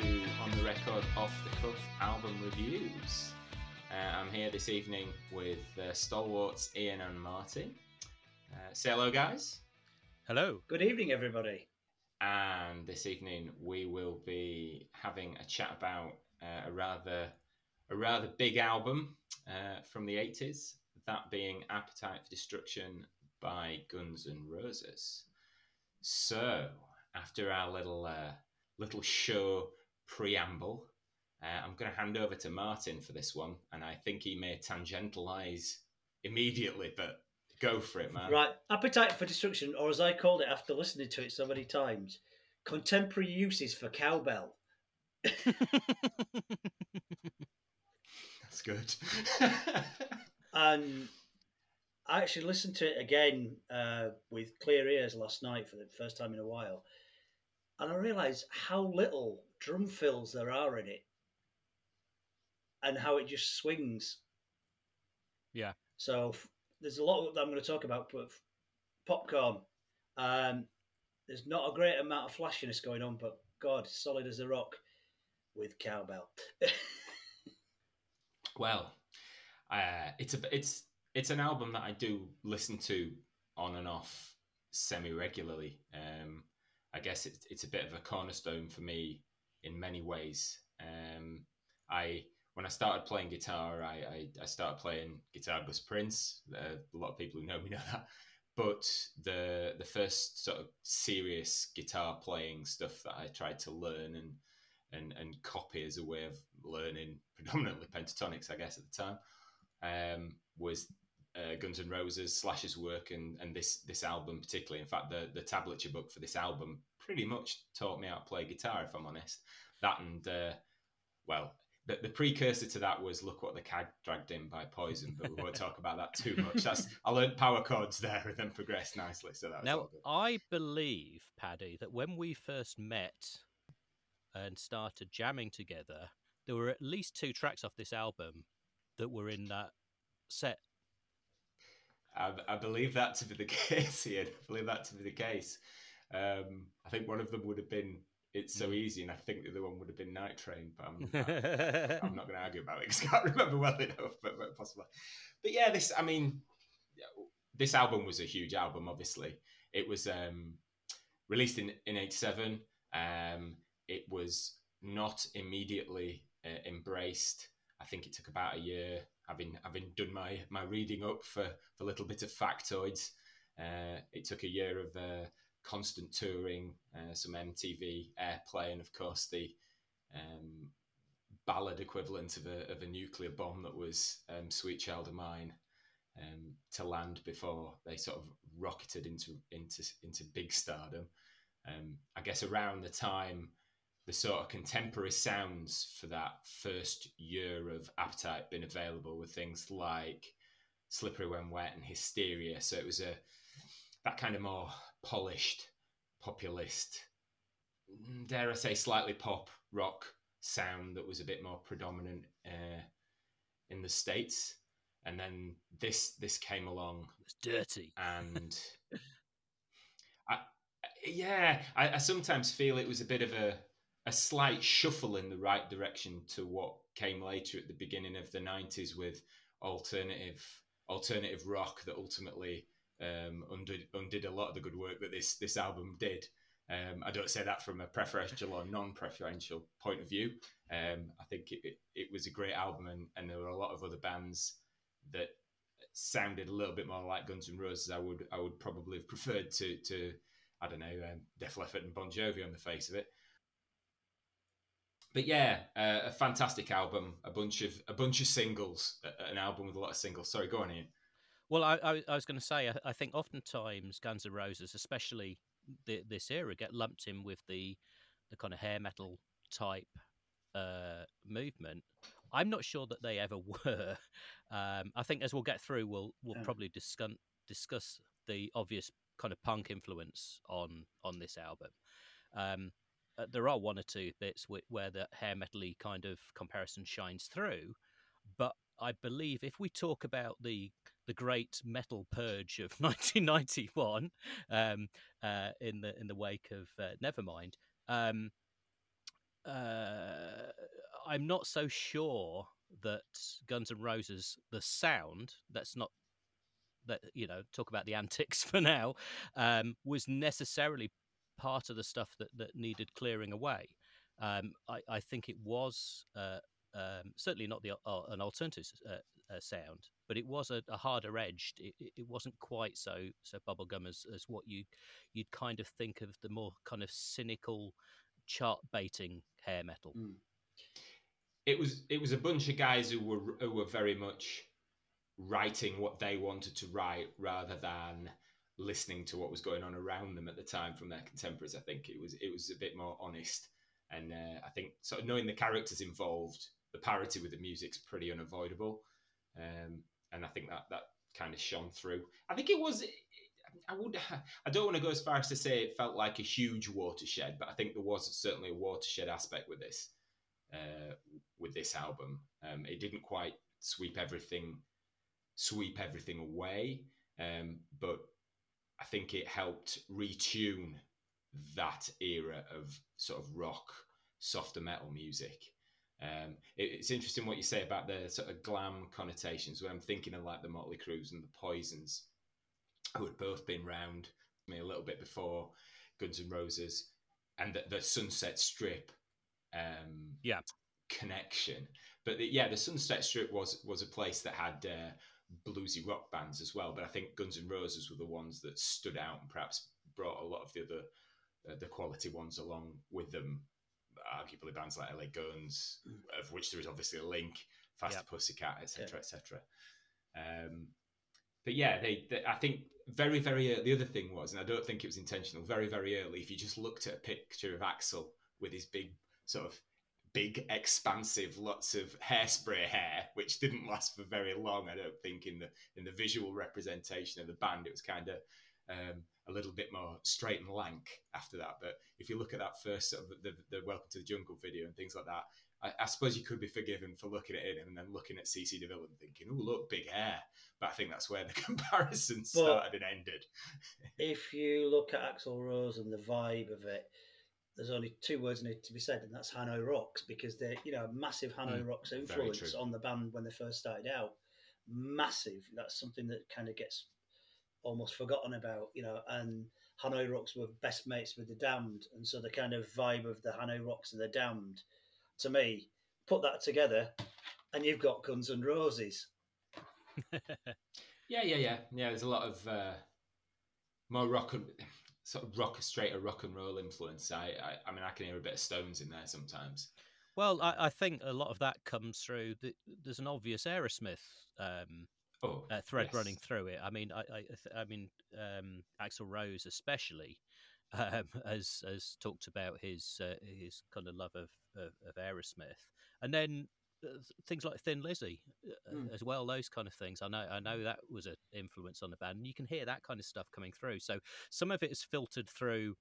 to On The Record Off The Cuff album reviews. I'm here this evening with stalwarts Ian and Martin. Say hello, guys. Hello. Good evening, everybody. And this evening we will be having a chat about a rather big album from the 80s, that being Appetite for Destruction by Guns N Roses. So, after our little show preamble, I'm going to hand over to Martin for this one, and I think he may tangentialise immediately, but go for it, man. Right, Appetite for Destruction, or as I called it after listening to it so many times, Contemporary Uses for Cowbell. That's good. And I actually listened to it again with clear ears last night for the first time in a while, and I realised how little drum fills there are in it and how it just swings. Yeah. So there's a lot that I'm going to talk about, but Popcorn. There's not a great amount of flashiness going on, but God, solid as a rock with cowbell. Well, it's an album that I do listen to on and off semi-regularly. I guess it's a bit of a cornerstone for me in many ways. When I started playing guitar, I started playing Guitar Gus Prince. A lot of people who know me know that. But the first sort of serious guitar playing stuff that I tried to learn and copy as a way of learning predominantly pentatonics, I guess, at the time, was Guns N' Roses, Slash's work, and this album particularly. In fact, the tablature book for this album pretty much taught me how to play guitar, if I'm honest. That and, the precursor to that was Look What the Cag Dragged In by Poison, but we won't talk about that too much. I learned power chords there and then progressed nicely. So that was all good. I believe, Paddy, that when we first met and started jamming together, there were at least two tracks off this album that were in that set. I believe that to be the case, Ian. I believe that to be the case. I think one of them would have been It's So Easy, and I think the other one would have been Night Train, but I'm not going to argue about it because I can't remember well enough, but possibly. But yeah, this album was a huge album, obviously. It was released in 87. It was not immediately embraced. I think it took about a year, having done my reading up for a little bit of factoids. It took a year of constant touring, some MTV airplay, and of course the ballad equivalent of a nuclear bomb that was Sweet Child of Mine, to land before they sort of rocketed into big stardom. I guess around the time the sort of contemporary sounds for that first year of Appetite been available with things like Slippery When Wet and Hysteria, so it was that kind of more polished, populist, dare I say, slightly pop rock sound that was a bit more predominant in the States. And then this came along. It was dirty. And I sometimes feel it was a bit of a slight shuffle in the right direction to what came later at the beginning of the 90s with alternative rock that ultimately undid a lot of the good work that this album did. I don't say that from a preferential or non-preferential point of view. I think it was a great album, and there were a lot of other bands that sounded a little bit more like Guns N' Roses. I would probably have preferred to I don't know, Def Leppard and Bon Jovi on the face of it. But yeah, a fantastic album, a bunch of singles, an album with a lot of singles. Sorry, go on, Ian. Well, I was going to say, I think oftentimes Guns N' Roses, especially this era, get lumped in with the kind of hair metal type movement. I'm not sure that they ever were. I think as we'll get through, we'll probably discuss the obvious kind of punk influence on this album. There are one or two bits where the hair metal-y kind of comparison shines through, but I believe if we talk about the great metal purge of 1991 in the wake of Nevermind, I'm not so sure that Guns N' Roses, the sound, that's not, that, you know, talk about the antics for now, was necessarily part of the stuff that, that needed clearing away. I think it was certainly not the an alternative sound, but it was a harder edged. It wasn't quite so bubblegum as what you'd kind of think of the more kind of cynical chart baiting hair metal. Mm. It was a bunch of guys who were very much writing what they wanted to write rather than listening to what was going on around them at the time from their contemporaries. I think it was a bit more honest, and I think sort of knowing the characters involved, the parity with the music's pretty unavoidable, and I think that kind of shone through. I think it was. I don't want to go as far as to say it felt like a huge watershed, but I think there was certainly a watershed aspect with this. With this album, it didn't quite sweep everything away, but I think it helped retune that era of sort of rock, softer metal music. It's interesting what you say about the sort of glam connotations. When I'm thinking of like the Motley Crues and the Poisons, who had both been round me a little bit before Guns N' Roses, and the Sunset Strip. Connection, but the Sunset Strip was a place that had bluesy rock bands as well, but I think Guns N' Roses were the ones that stood out and perhaps brought a lot of the other the quality ones along with them, arguably bands like LA Guns, of which there is obviously a link, Faster Pussycat, etc, etc. But yeah, they I think very, very early, the other thing was, and I don't think it was intentional, very, very early, if you just looked at a picture of Axl with his big, expansive, lots of hairspray hair, which didn't last for very long, I don't think, in the visual representation of the band. It was kind of a little bit more straight and lank after that. But if you look at that first sort of the Welcome to the Jungle video and things like that, I suppose you could be forgiven for looking at it and then looking at CC DeVille and thinking, oh, look, big hair. But I think that's where the comparison started and ended. If you look at Axl Rose and the vibe of it, there's only two words need to be said, and that's Hanoi Rocks, because they're, massive Hanoi Rocks influence on the band when they first started out. Massive. That's something that kind of gets almost forgotten about, and Hanoi Rocks were best mates with the Damned. And so the kind of vibe of the Hanoi Rocks and the Damned, to me, put that together and you've got Guns N' Roses. Yeah. There's a lot of more rock and... sort of rock and roll influence. I mean, I can hear a bit of Stones in there sometimes. Well, I think a lot of that comes through. There's an obvious Aerosmith thread running through it. I mean, I mean, Axl Rose especially has talked about his kind of love of Aerosmith, and then things like Thin Lizzy as well, those kind of things. I know that was an influence on the band, and you can hear that kind of stuff coming through. So some of it is filtered through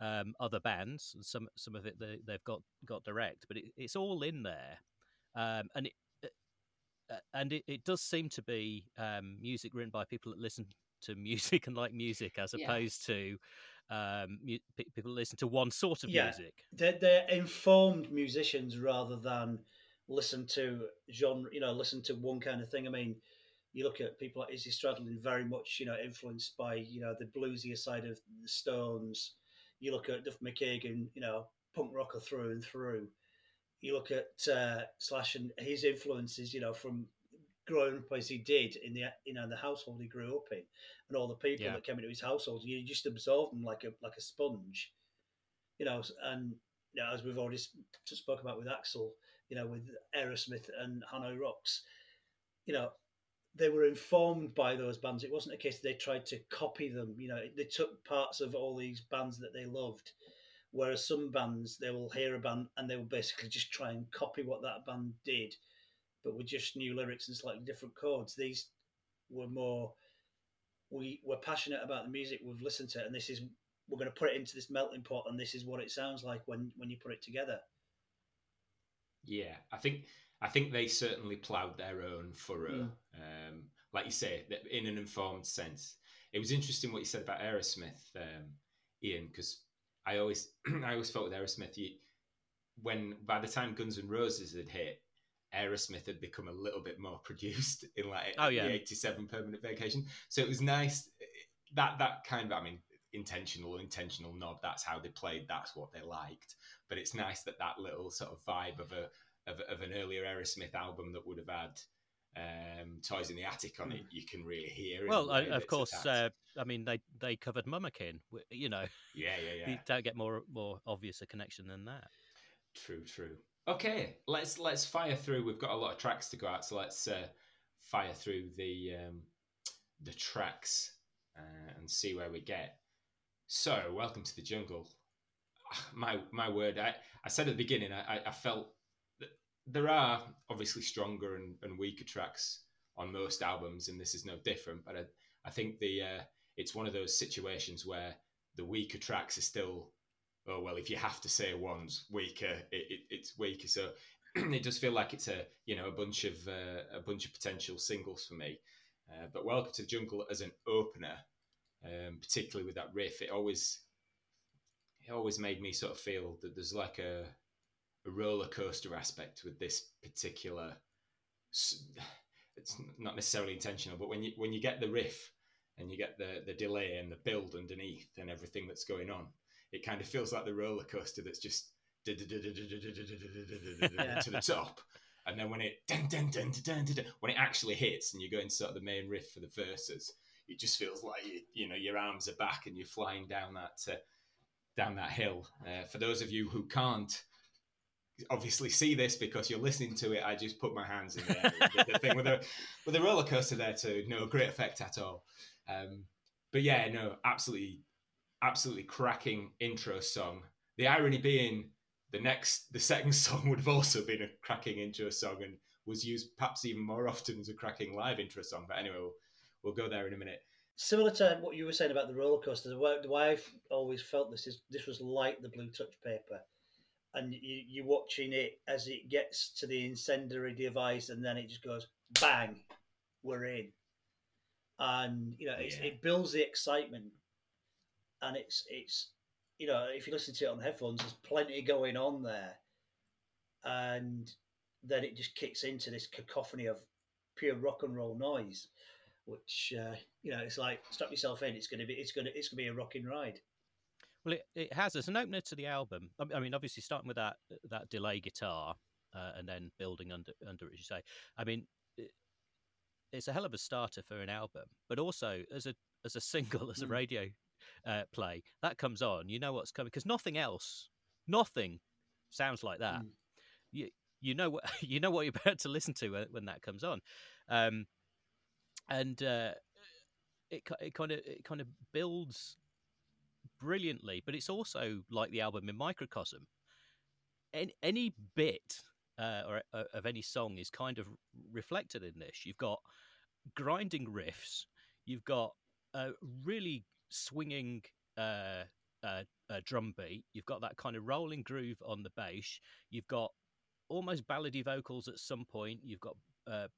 other bands, and some of it they've got direct, but it's all in there, and it does seem to be music written by people that listen to music and like music, as opposed to people that listen to one sort of music. They're informed musicians rather than listen to genre, listen to one kind of thing. I mean, you look at people like Izzy Stradlin, very much, influenced by, the bluesier side of the Stones. You look at Duff McKagan, punk rocker through and through. You look at Slash and his influences, from growing up as he did in the, the household he grew up in, and all the people that came into his household. You just absorb them like a sponge, and as we've already spoken about with Axl, with Aerosmith and Hanoi Rocks, they were informed by those bands. It wasn't a case they tried to copy them. They took parts of all these bands that they loved, whereas some bands, they will hear a band and they will basically just try and copy what that band did, but with just new lyrics and slightly different chords. These were more, we were passionate about the music, we've listened to it, and we're going to put it into this melting pot, and this is what it sounds like when you put it together. Yeah, I think they certainly ploughed their own furrow, like you say, in an informed sense. It was interesting what you said about Aerosmith, Ian, because I always felt with Aerosmith, when by the time Guns N Roses had hit, Aerosmith had become a little bit more produced in like the 87 Permanent Vacation. So it was nice that kind of, I mean, intentional nod. That's how they played. That's what they liked. But it's nice that little sort of vibe of an earlier Aerosmith album that would have had Toys in the Attic on it, you can really hear. Well, of course, I mean they covered Mama Kin. You know, yeah. You don't get more obvious a connection than that. True. Okay, let's fire through. We've got a lot of tracks to go out, so let's fire through the tracks and see where we get. So, Welcome to the Jungle. My word, I said at the beginning, I felt that there are obviously stronger and weaker tracks on most albums, and this is no different. But I think it's one of those situations where the weaker tracks are still, oh, well, if you have to say one's weaker, it's weaker. So it does feel like it's a bunch of potential singles for me. But Welcome to the Jungle as an opener, particularly with that riff, it always made me sort of feel that there's like a roller coaster aspect with this particular. It's not necessarily intentional, but when you get the riff and you get the delay and the build underneath and everything that's going on, it kind of feels like the roller coaster that's just to the top, and then when it actually hits and you go into sort of the main riff for the verses, it just feels like your arms are back and you're flying down that hill. For those of you who can't obviously see this because you're listening to it, I just put my hands in there. The thing with the roller coaster there too, no great effect at all. But yeah, no, absolutely. Absolutely cracking intro song. The irony being, the second song would have also been a cracking intro song and was used perhaps even more often as a cracking live intro song. But anyway, we'll go there in a minute. Similar to what you were saying about the roller coaster, the way I've always felt this was like the Blue Touch Paper, and you're watching it as it gets to the incendiary device, and then it just goes bang, we're in, and it builds the excitement. And it's if you listen to it on headphones, there's plenty going on there. And then it just kicks into this cacophony of pure rock and roll noise, which, it's like, strap yourself in. It's going to be a rocking ride. Well, it has as an opener to the album. I mean, obviously starting with that delay guitar and then building under it, as you say. I mean, it's a hell of a starter for an album, but also as a single, as a radio play that comes on, you know what's coming, because nothing sounds like that. You know what you're about to listen to when that comes on, and it kind of builds brilliantly. But it's also like the album in microcosm. Any bit or of any song is kind of reflected in this. You've got grinding riffs, you've got really swinging drum beat, you've got that kind of rolling groove on the bass, you've got almost ballady vocals at some point, you've got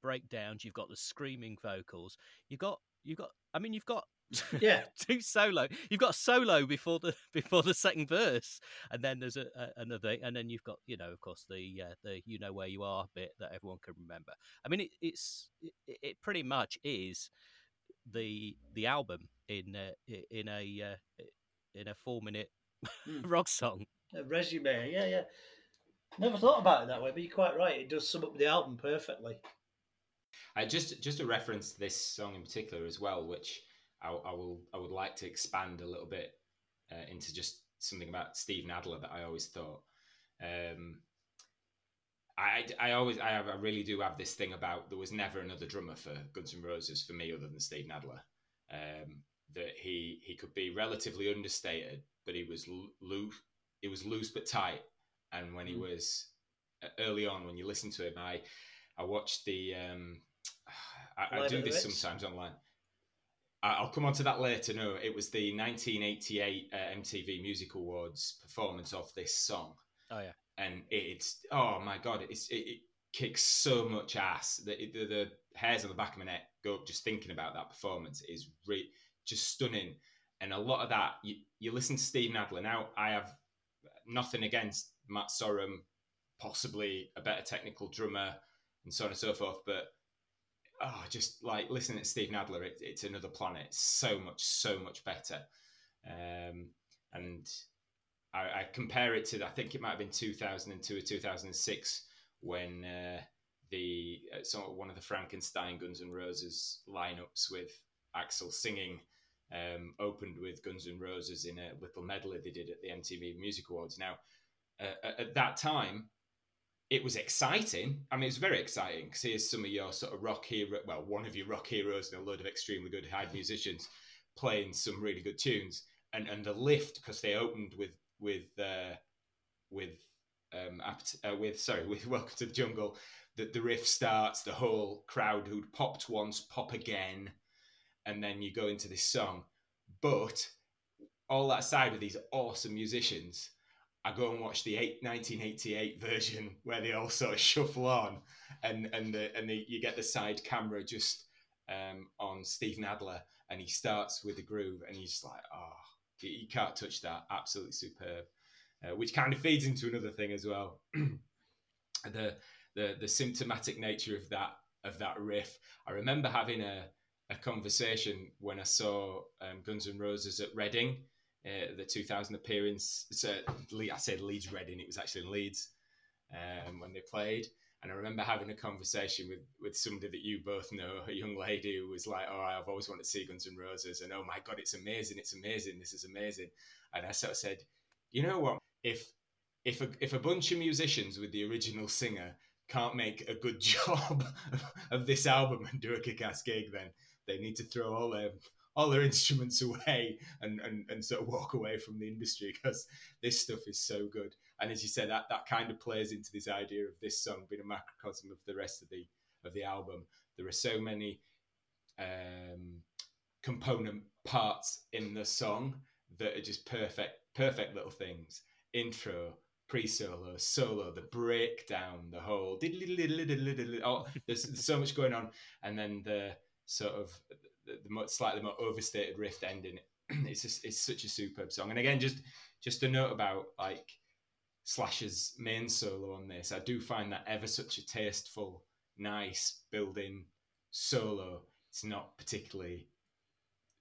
breakdowns, you've got the screaming vocals, you've got you've got solo before the second verse, and then there's another thing, and then you've got of course the you know where you are bit that everyone can remember. I mean, it pretty much is the album in a 4-minute rock song. A resume, yeah. Never thought about it that way, but you're quite right. It does sum up the album perfectly. Just to reference this song in particular as well, which I would like to expand a little bit into just something about Steve Adler that I always thought. I really do have this thing about there was never another drummer for Guns N' Roses for me other than Steve Adler. That he could be relatively understated, but he was loose but tight. And when he was early on, when you listen to him, I watched the I do this sometimes online. I'll come on to that later. No, it was the 1988 MTV Music Awards performance of this song. Oh yeah, and it's oh my god, it kicks so much ass. The hairs on the back of my neck go up just thinking about that performance. It is just stunning. And a lot of that, you listen to Steve Adler. Now, I have nothing against Matt Sorum, possibly a better technical drummer and so on and so forth, but just like listening to Steve Adler, it's another planet. It's so much better. And I compare it to, I think it might have been 2002 or 2006 when one of the Frankenstein Guns N Roses lineups with Axl singing opened with Guns N Roses in a little medley they did at the MTV Music Awards. Now, at that time, it was exciting. I mean, it was very exciting because here's some of your sort of rock hero, well, one of your rock heroes and a load of extremely good hired musicians playing some really good tunes. And the lift, because they opened with Welcome to the Jungle, that the riff starts, the whole crowd who'd popped once pop again, and then you go into this song. But all that side of these awesome musicians, I go and watch the 1988 version where they all sort of shuffle on, and you get the side camera just on Steven Adler, and he starts with the groove, and he's just like, you can't touch that. Absolutely superb. Which kind of feeds into another thing as well. The symptomatic nature of that riff. I remember having a conversation when I saw Guns N' Roses at Reading, the 2000 appearance. I said Leeds Reading, it was actually in Leeds when they played. And I remember having a conversation with somebody that you both know, a young lady who was like, I've always wanted to see Guns N' Roses. And, oh, my God, it's amazing, this is amazing. And I sort of said, you know what? If a bunch of musicians with the original singer can't make a good job of this album and do a kick-ass gig, then they need to throw all their instruments away and sort of walk away from the industry, because this stuff is so good. And as you said, that kind of plays into this idea of this song being a macrocosm of the rest of the album. There are so many component parts in the song that are just perfect little things. Intro, pre-solo, solo, the breakdown, the whole there's so much going on, and then the sort of the slightly more overstated riff ending. It's such a superb song. And again, just a note about like Slash's main solo on this. I do find that ever such a tasteful, nice building solo. It's not particularly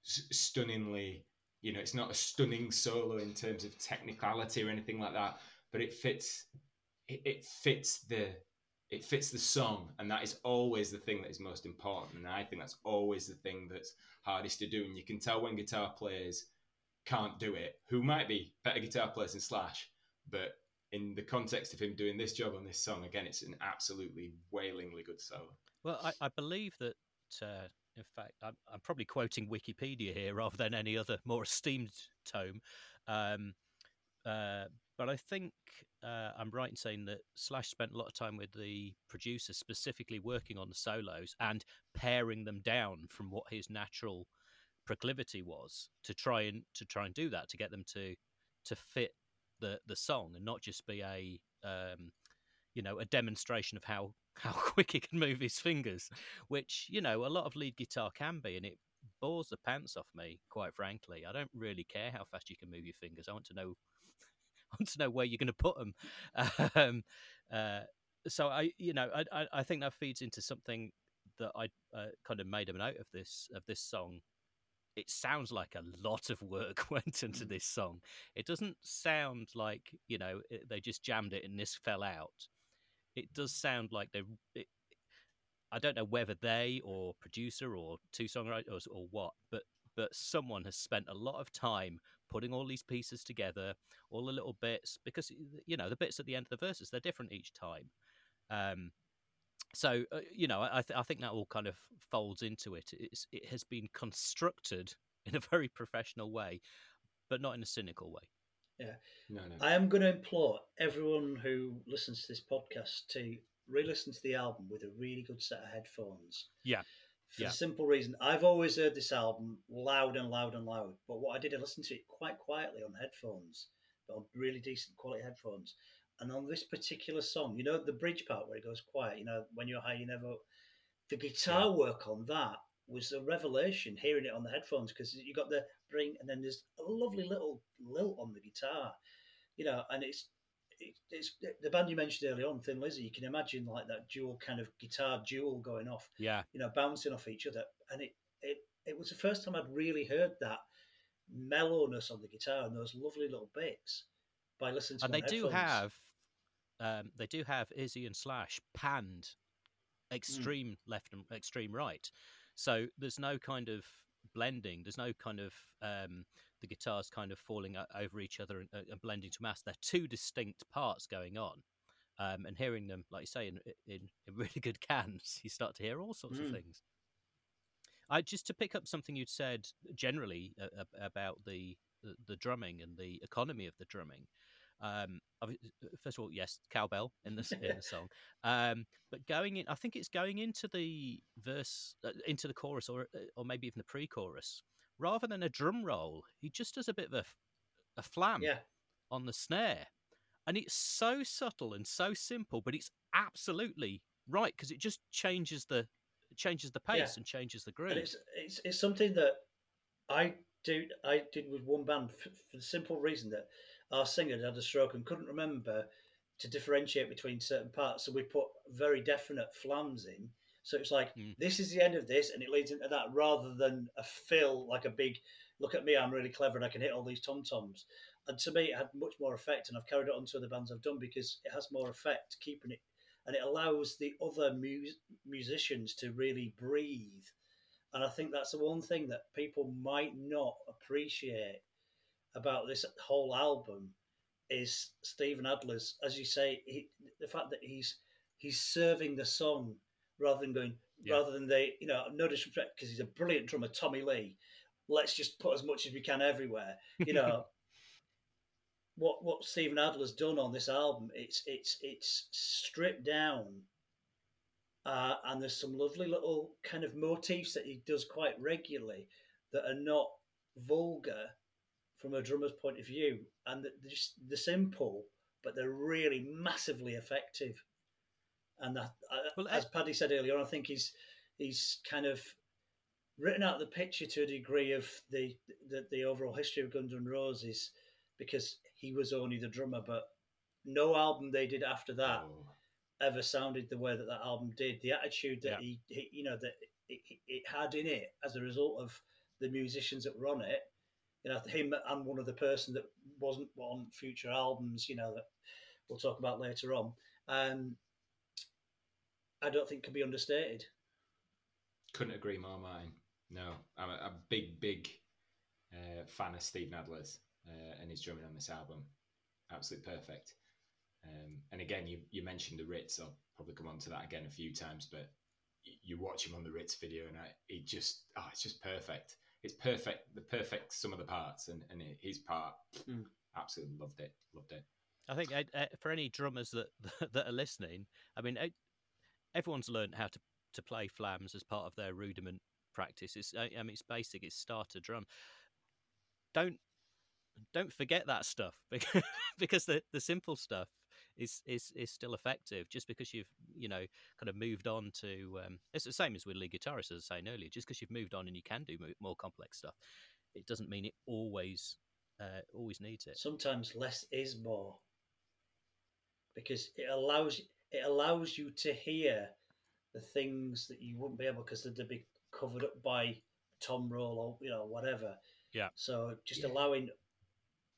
stunningly, it's not a stunning solo in terms of technicality or anything like that, but it fits the song, and that is always the thing that is most important. And I think that's always the thing that's hardest to do. And you can tell when guitar players can't do it, who might be better guitar players than Slash, but in the context of him doing this job on this song, again, it's an absolutely wailingly good solo. Well, I believe that, in fact, I'm probably quoting Wikipedia here rather than any other more esteemed tome, but I think I'm right in saying that Slash spent a lot of time with the producer specifically working on the solos and paring them down from what his natural proclivity was to try and do that, to get them to fit the song and not just be a demonstration of how quick he can move his fingers, which, a lot of lead guitar can be, and it bores the pants off me, quite frankly. I don't really care how fast you can move your fingers. I want to know where you're going to put them. So I think that feeds into something that I kind of made a note of this song. It sounds like a lot of work went into this song. It doesn't sound like, they just jammed it and this fell out. It does sound like I don't know whether they or producer or two songwriters or what, but someone has spent a lot of time putting all these pieces together, all the little bits, because, the bits at the end of the verses, they're different each time. I think that all kind of folds into it. It has been constructed in a very professional way, but not in a cynical way. Yeah, no. I am going to implore everyone who listens to this podcast to re-listen to the album with a really good set of headphones. Yeah, for the simple reason I've always heard this album loud and loud and loud, but what I did, I listened to it quite quietly on headphones, but on really decent quality headphones. And on this particular song, the bridge part where it goes quiet, when you're high, you never. The guitar work on that was a revelation, hearing it on the headphones, because you got the bring, and then there's a lovely little lilt on the guitar. you know, and it's the band you mentioned earlier on, Thin Lizzy. You can imagine like that dual kind of guitar duel going off, you know, bouncing off each other. And it was the first time I'd really heard that mellowness on the guitar and those lovely little bits by listening to. And they do have Izzy and Slash panned extreme left and extreme right, so there's no kind of blending. There's no kind of the guitars kind of falling over each other and blending to mass. They're two distinct parts going on, and hearing them, like you say, in really good cans, you start to hear all sorts of things. Just to pick up something you'd said generally about the drumming and the economy of the drumming. First of all, yes, cowbell in the song, but going in, I think it's going into the verse, into the chorus, or maybe even the pre-chorus. Rather than a drum roll, he just does a bit of a flam on the snare, and it's so subtle and so simple, but it's absolutely right because it just changes the pace and changes the groove. And it's something that I did with one band for the simple reason that our singer had a stroke and couldn't remember to differentiate between certain parts, so we put very definite flams in. So it's like, this is the end of this, and it leads into that, rather than a fill, like a big, look at me, I'm really clever and I can hit all these tom-toms. And to me, it had much more effect, and I've carried it on to other bands I've done because it has more effect, keeping it, and it allows the other musicians to really breathe. And I think that's the one thing that people might not appreciate about this whole album is Steven Adler's, as you say, the fact that he's serving the song rather than they, you know, no disrespect, because he's a brilliant drummer, Tommy Lee. Let's just put as much as we can everywhere. You know, what Steven Adler's done on this album, it's stripped down, and there's some lovely little kind of motifs that he does quite regularly that are not vulgar from a drummer's point of view, and they're just the simple, but they're really massively effective. And that, as Paddy said earlier on, I think he's kind of written out the picture to a degree of the overall history of Guns N' Roses, because he was only the drummer, but no album they did after that ever sounded the way that album did. The attitude that he you know, that it had in it as a result of the musicians that were on it. You know, him and one other person that wasn't on future albums, you know, that we'll talk about later on. I don't think can be understated. Couldn't agree more, Martin. No, I'm a big fan of Steven Adler's and his drumming on this album. Absolutely perfect. And again, you mentioned the Ritz. I'll probably come on to that again a few times, but you watch him on the Ritz video and it's just perfect. It's perfect, the perfect sum of the parts, and his part, absolutely loved it. I think for any drummers that are listening, I mean, everyone's learned how to play flams as part of their rudiment practice. It's basic, it's starter drum. Don't forget that stuff, because the simple stuff is still effective. Just because you've, you know, kind of moved on to it's the same as with lead guitarists, as I was saying earlier. Just because you've moved on and you can do more complex stuff, it doesn't mean it always needs it. Sometimes less is more, because it allows you to hear the things that you wouldn't be able, because they'd be covered up by tom roll or, you know, whatever. Yeah. So just allowing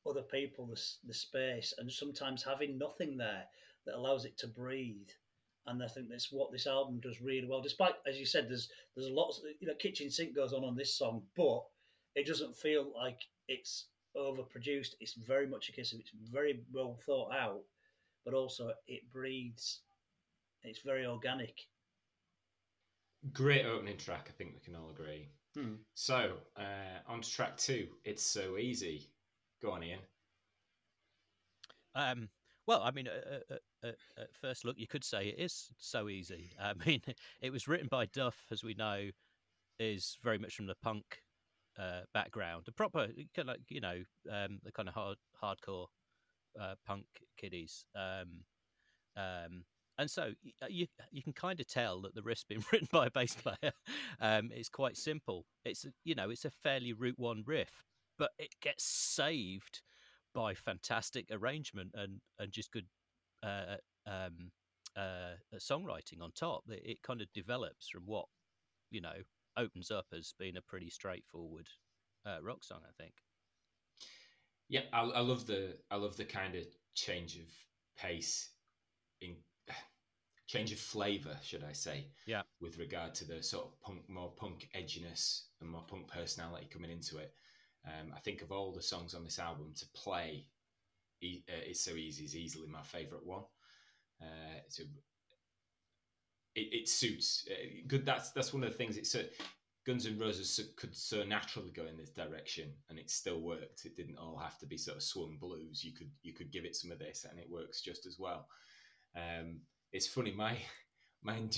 other people the space, and sometimes having nothing there that allows it to breathe. And I think that's what this album does really well. Despite, as you said, there's lots, you know, kitchen sink goes on this song, but it doesn't feel like it's overproduced. It's very much a case of it's very well thought out, but also it breathes. It's very organic. Great opening track, I think we can all agree. So on to track 2, It's So Easy. Go on, Ian. Well, I mean, at first look, you could say it is so easy. I mean, it was written by Duff, as we know, is very much from the punk background, the proper, like, you know, the kind of hardcore punk kiddies. And so you can kind of tell that the riff's been written by a bass player. It's quite simple. It's a fairly Route 1 riff, but it gets saved by fantastic arrangement and just good songwriting on top. It kind of develops from what, you know, opens up as being a pretty straightforward rock song, I think. Yeah, I love the kind of change of pace, in change of flavour, should I say? Yeah. With regard to the sort of punk, more punk edginess and more punk personality coming into it, I think of all the songs on this album to play, "It's So Easy" is easily my favourite one. It suits good. That's one of the things. It's so Guns N' Roses could so naturally go in this direction, and it still worked. It didn't all have to be sort of swung blues. You could give it some of this, and it works just as well. It's funny, my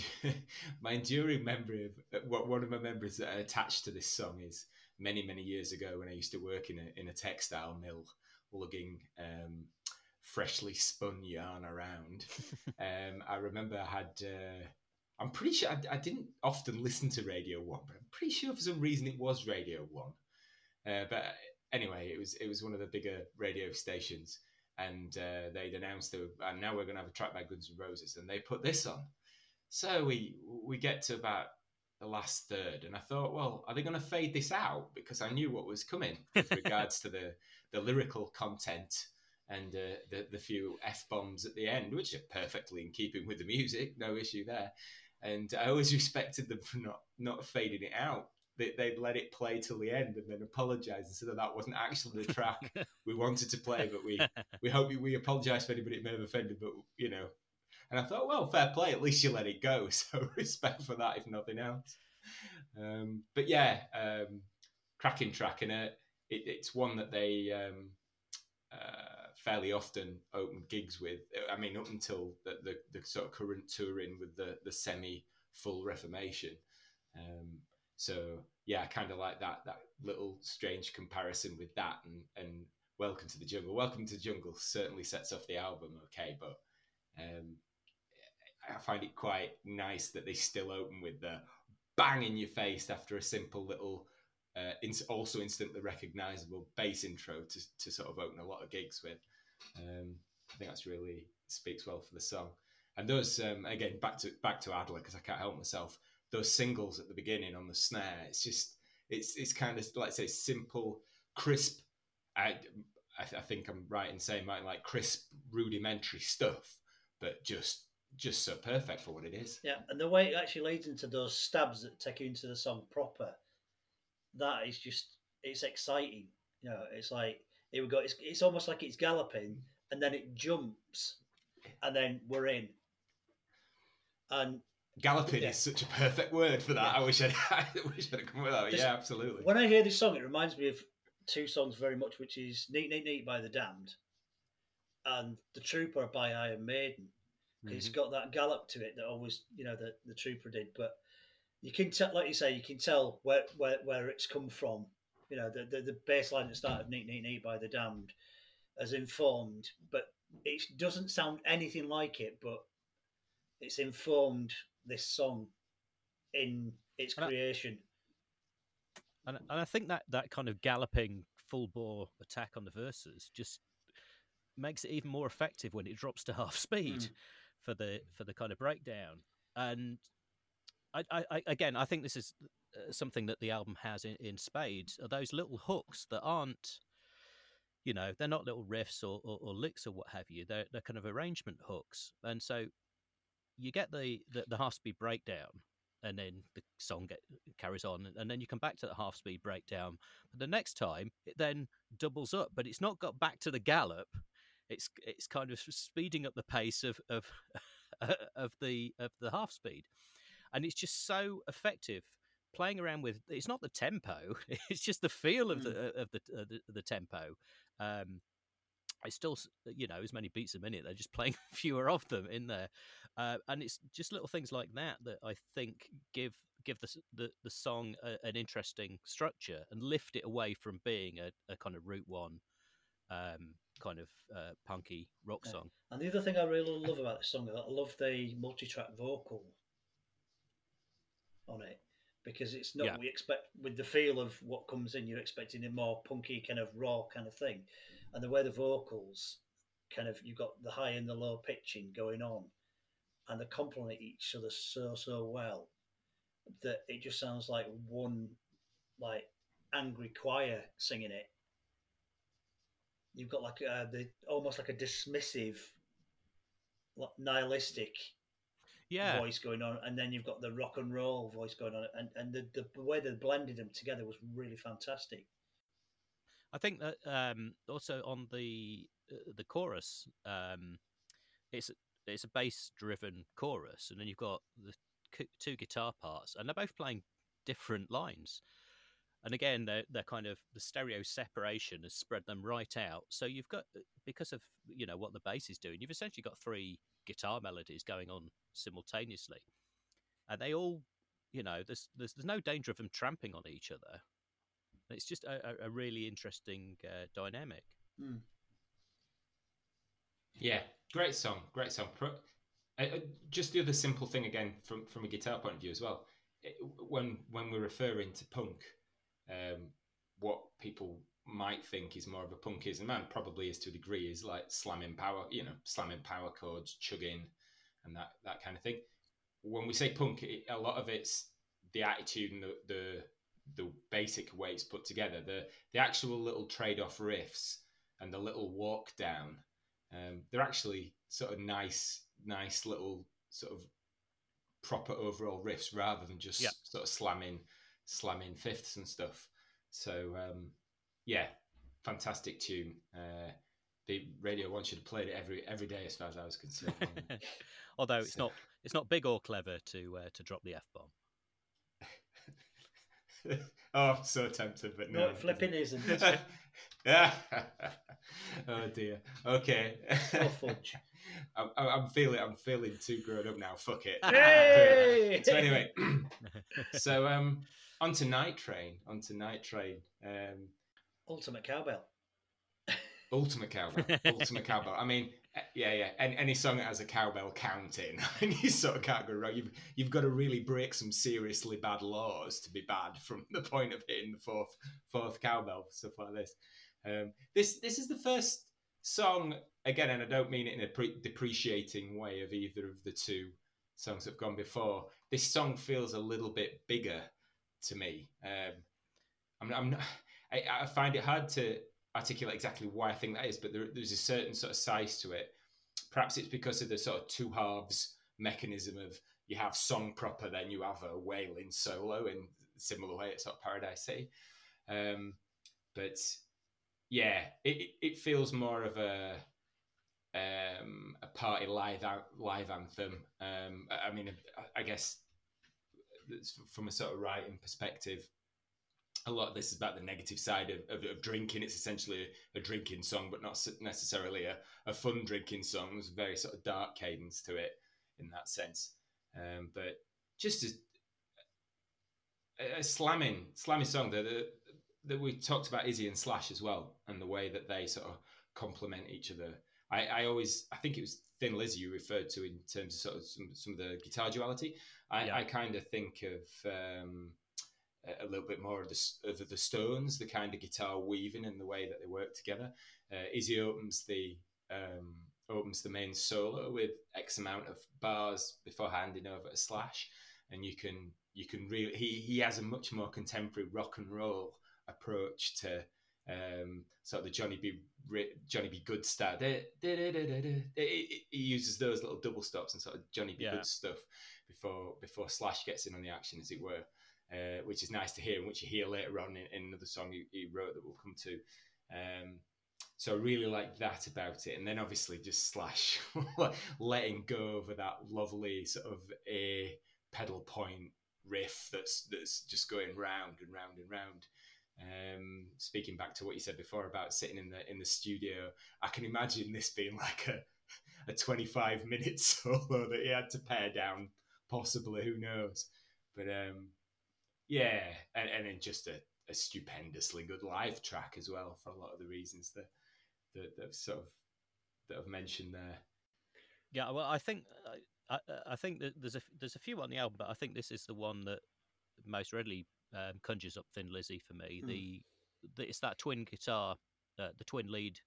enduring memory of one of my memories that are attached to this song is many years ago when I used to work in a textile mill, lugging freshly spun yarn around. I remember I had. I'm pretty sure I didn't often listen to Radio 1, but I'm pretty sure for some reason it was Radio 1. But anyway, it was one of the bigger radio stations, and they'd announced that now we're going to have a track by Guns N' Roses, and they put this on. So we get to about the last third, and I thought, well, are they going to fade this out? Because I knew what was coming with regards to the lyrical content and the few F-bombs at the end, which are perfectly in keeping with the music, no issue there. And I always respected them for not fading it out. They'd let it play till the end and then apologise and said that wasn't actually the track we wanted to play, but we hope we apologise for anybody it may have offended, but, you know. And I thought, well, fair play, at least you let it go. So respect for that, if nothing else. But yeah, cracking track. And it's one that they fairly often opened gigs with. I mean, up until the sort of current touring with the semi-full reformation. So yeah, I kind of like that little strange comparison with that and Welcome to the Jungle. Welcome to the Jungle certainly sets off the album okay, but I find it quite nice that they still open with the bang in your face after a simple little also instantly recognisable bass intro to sort of open a lot of gigs with. I think that's really speaks well for the song. And those again back to Adler, because I can't help myself. Those singles at the beginning on the snare, it's just it's kind of, like I say, simple, crisp. I think I'm right in saying like crisp, rudimentary stuff, but just so perfect for what it is. Yeah, and the way it actually leads into those stabs that take you into the song proper. That is just, it's exciting. You know, it's like, here we go. It's almost like it's galloping and then it jumps and then we're in. And galloping is such a perfect word for that. Yeah. I wish I'd come with that. Yeah, absolutely. When I hear this song, it reminds me of two songs very much, which is Neat, Neat, Neat by The Damned and The Trooper by Iron Maiden. Mm-hmm. It's got that gallop to it that always, you know, the Trooper did, but you can tell, like you say, you can tell where it's come from. You know, the bass line at the start of Neat, Neat, Neat by The Damned has informed, but it doesn't sound anything like it, but it's informed this song in its creation. And I think that kind of galloping full-bore attack on the verses just makes it even more effective when it drops to half speed for the kind of breakdown. And I think this is something that the album has in spades, are those little hooks that aren't, you know, they're not little riffs or licks or what have you. They're kind of arrangement hooks. And so you get the half-speed breakdown, and then the song carries on, and then you come back to the half-speed breakdown. But the next time, it then doubles up, but it's not got back to the gallop. It's kind of speeding up the pace of the half-speed. And it's just so effective playing around with. It's not the tempo; it's just the feel of the tempo. It's still, you know, as many beats a minute. They're just playing fewer of them in there, and it's just little things like that I think give the song an interesting structure and lift it away from being a kind of Route One kind of punky rock song. And the other thing I really love about this song is I love the multi-track vocal on it, because it's not what we expect with the feel of what comes in. You're expecting a more punky kind of raw kind of thing, and the way the vocals kind of, you've got the high and the low pitching going on, and they complement each other so well that it just sounds like one, like, angry choir singing it. You've got like the almost like a dismissive, like, nihilistic voice going on, and then you've got the rock and roll voice going on, and the way they blended them together was really fantastic. I think that also on the chorus, it's a bass driven chorus, and then you've got the two guitar parts, and they're both playing different lines. And again, they're kind of, the stereo separation has spread them right out. So you've got, because of, you know, what the bass is doing, you've essentially got three guitar melodies going on simultaneously. And they all, you know, there's no danger of them tramping on each other. It's just a really interesting dynamic. Mm. Yeah, great song, great song. Just the other simple thing, again, from a guitar point of view as well, when we're referring to punk, what people might think is more of a punkism, and probably is to a degree, is like slamming power chords, chugging, and that kind of thing. When we say punk, a lot of it's the attitude and the basic way it's put together, the actual little trade-off riffs and the little walk down. They're actually sort of nice little sort of proper overall riffs, rather than just sort of slamming fifths and stuff. So fantastic tune. The Radio 1 should have played it every day, as far as I was concerned. Although it's not big or clever to drop the F-bomb. I'm so tempted, but no. No, flipping isn't. Oh dear. Okay. Oh, fudge. I'm feeling too grown up now. Fuck it. Hey! So anyway, onto Night Train. Ultimate cowbell. Ultimate cowbell. I mean, yeah. Any song that has a cowbell count in, you sort of can't go wrong. You've got to really break some seriously bad laws to be bad from the point of hitting the fourth cowbell, stuff like this. This is the first song, again, and I don't mean it in a depreciating way of either of the two songs that have gone before. This song feels a little bit bigger to me. I find it hard to articulate exactly why I think that is, but there's a certain sort of size to it. Perhaps it's because of the sort of two halves mechanism of, you have song proper, then you have a wailing solo, in similar way it's sort of Paradise City. But yeah, it feels more of a party live anthem. I mean, I guess from a sort of writing perspective, a lot of this is about the negative side of drinking. It's essentially a drinking song, but not necessarily a fun drinking song. There's a very sort of dark cadence to it in that sense. But just a slamming song that we talked about Izzy and Slash as well, and the way that they sort of complement each other. I think it was Thin Lizzy you referred to in terms of sort of some of the guitar duality. I kind of think of... a little bit more of the Stones, the kind of guitar weaving and the way that they work together. Izzy opens the main solo with X amount of bars before handing over to Slash, and you can really, he has a much more contemporary rock and roll approach to sort of the Johnny B. Good style. He uses those little double stops and sort of Johnny B. Good stuff before Slash gets in on the action, as it were. Which is nice to hear, and which you hear later on in another song he wrote that we'll come to. So I really like that about it. And then obviously just Slash letting go over that lovely sort of a pedal point riff that's just going round and round and round. Speaking back to what you said before about sitting in the studio, I can imagine this being like a 25-minute solo that he had to pare down, possibly, who knows. But... yeah, and then just a stupendously good live track as well, for a lot of the reasons that I've mentioned there. Yeah, well, I think that there's a few on the album, but I think this is the one that most readily conjures up Thin Lizzy for me. It's that twin guitar, the twin lead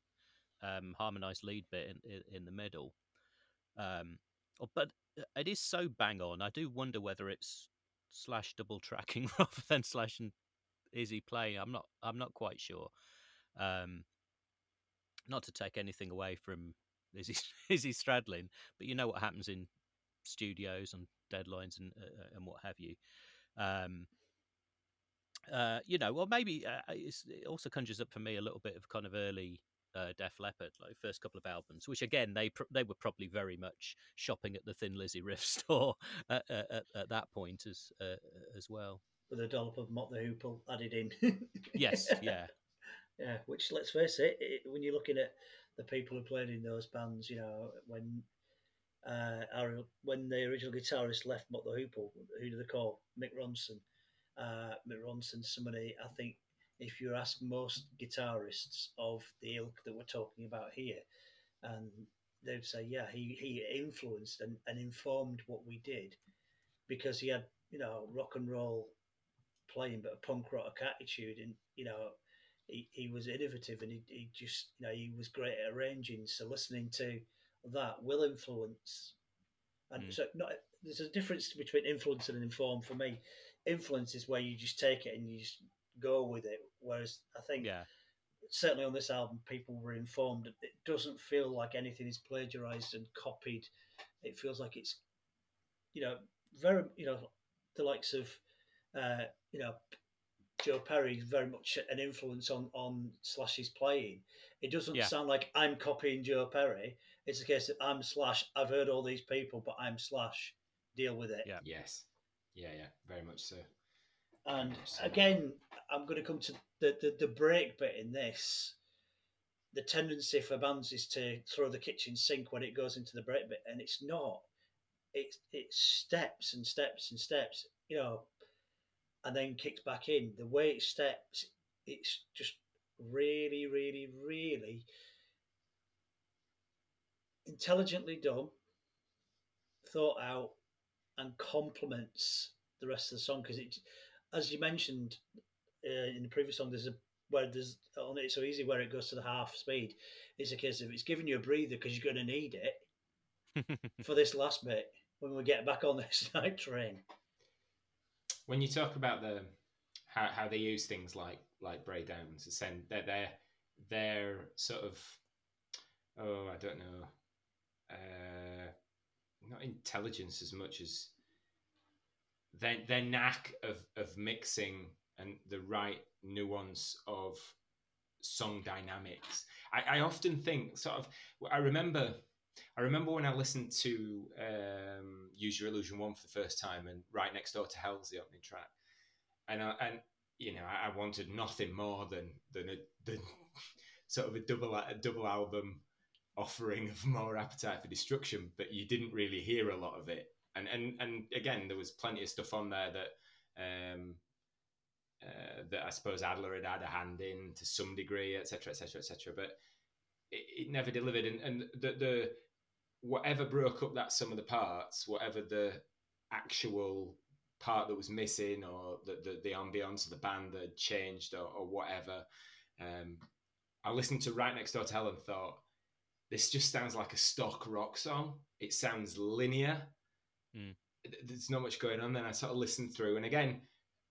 harmonised lead bit in the middle. But it is so bang on. I do wonder whether it's Slash double tracking rather than Slash and Izzy playing. I'm not quite sure. Not to take anything away from Izzy Stradlin, but you know what happens in studios and deadlines and what have you. Well, maybe it also conjures up for me a little bit of kind of early Def Leppard, like first couple of albums, which again they were probably very much shopping at the Thin Lizzy riff store at that point as well. With a dollop of Mop the Hoople added in. Yes, yeah. Yeah, which, let's face it, when you're looking at the people who played in those bands, you know, when the original guitarist left Mott the Hoople, who do they call? Mick Ronson. Mick Ronson's somebody, I think, if you ask most guitarists of the ilk that we're talking about here, and they'd say, yeah, he influenced and informed what we did, because he had, you know, rock and roll playing, but a punk rock attitude, and, you know, he was innovative, and he just, you know, he was great at arranging. So listening to that will influence. And so there's a difference between influence and inform for me. Influence is where you just take it and you just go with it. Whereas I think certainly on this album, people were informed. It doesn't feel like anything is plagiarized and copied. It feels like it's, you know, very, you know, the likes of, you know, Joe Perry is very much an influence on Slash's playing. It doesn't sound like I'm copying Joe Perry. It's a case that I'm Slash. I've heard all these people, but I'm Slash. Deal with it. Yeah. Yes. Yeah, yeah, very much so. And again, I'm going to come to the break bit in this. The tendency for bands is to throw the kitchen sink when it goes into the break bit, and it's not. It's steps and steps and steps, you know, and then kicks back in. The way it steps, it's just really, really, really intelligently done, thought out, and complements the rest of the song. Because it, as you mentioned in the previous song, there's on It's So Easy where it goes to the half speed. It's a case of it's giving you a breather because you're going to need it for this last bit when we get back on this Night Train. When you talk about the how they use things like breakdowns, it's saying that they're sort of, oh, I don't know, not intelligence as much as their knack of mixing and the right nuance of song dynamics. I often think sort of, I remember when I listened to Use Your Illusion 1 for the first time, and Right Next Door to Hell's the opening track, and you know, I wanted nothing more than sort of a double album offering of more Appetite for Destruction, but you didn't really hear a lot of it. And again, there was plenty of stuff on there that that I suppose Adler had a hand in to some degree, etc., etc., etc. But it never delivered, and the whatever broke up that sum of the parts, whatever the actual part that was missing, or the ambience of the band that had changed, or whatever. I listened to Right Next Door to Hell and thought, this just sounds like a stock rock song. It sounds linear. There's not much going on. Then I sort of listened through, and again,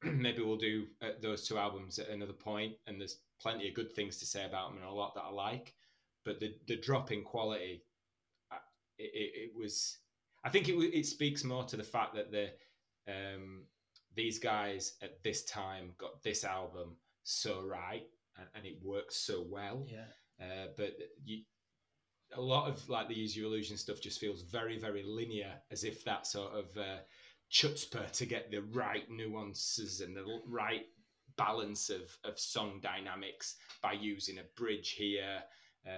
maybe we'll do those two albums at another point, and there's plenty of good things to say about them and a lot that I like. But the drop in quality, it was. I think it speaks more to the fact that these guys at this time got this album so right, and it worked so well. Yeah. But a lot of like the Use Your Illusion stuff just feels very, very linear, as if that sort of chutzpah to get the right nuances and the right balance of song dynamics by using a bridge here.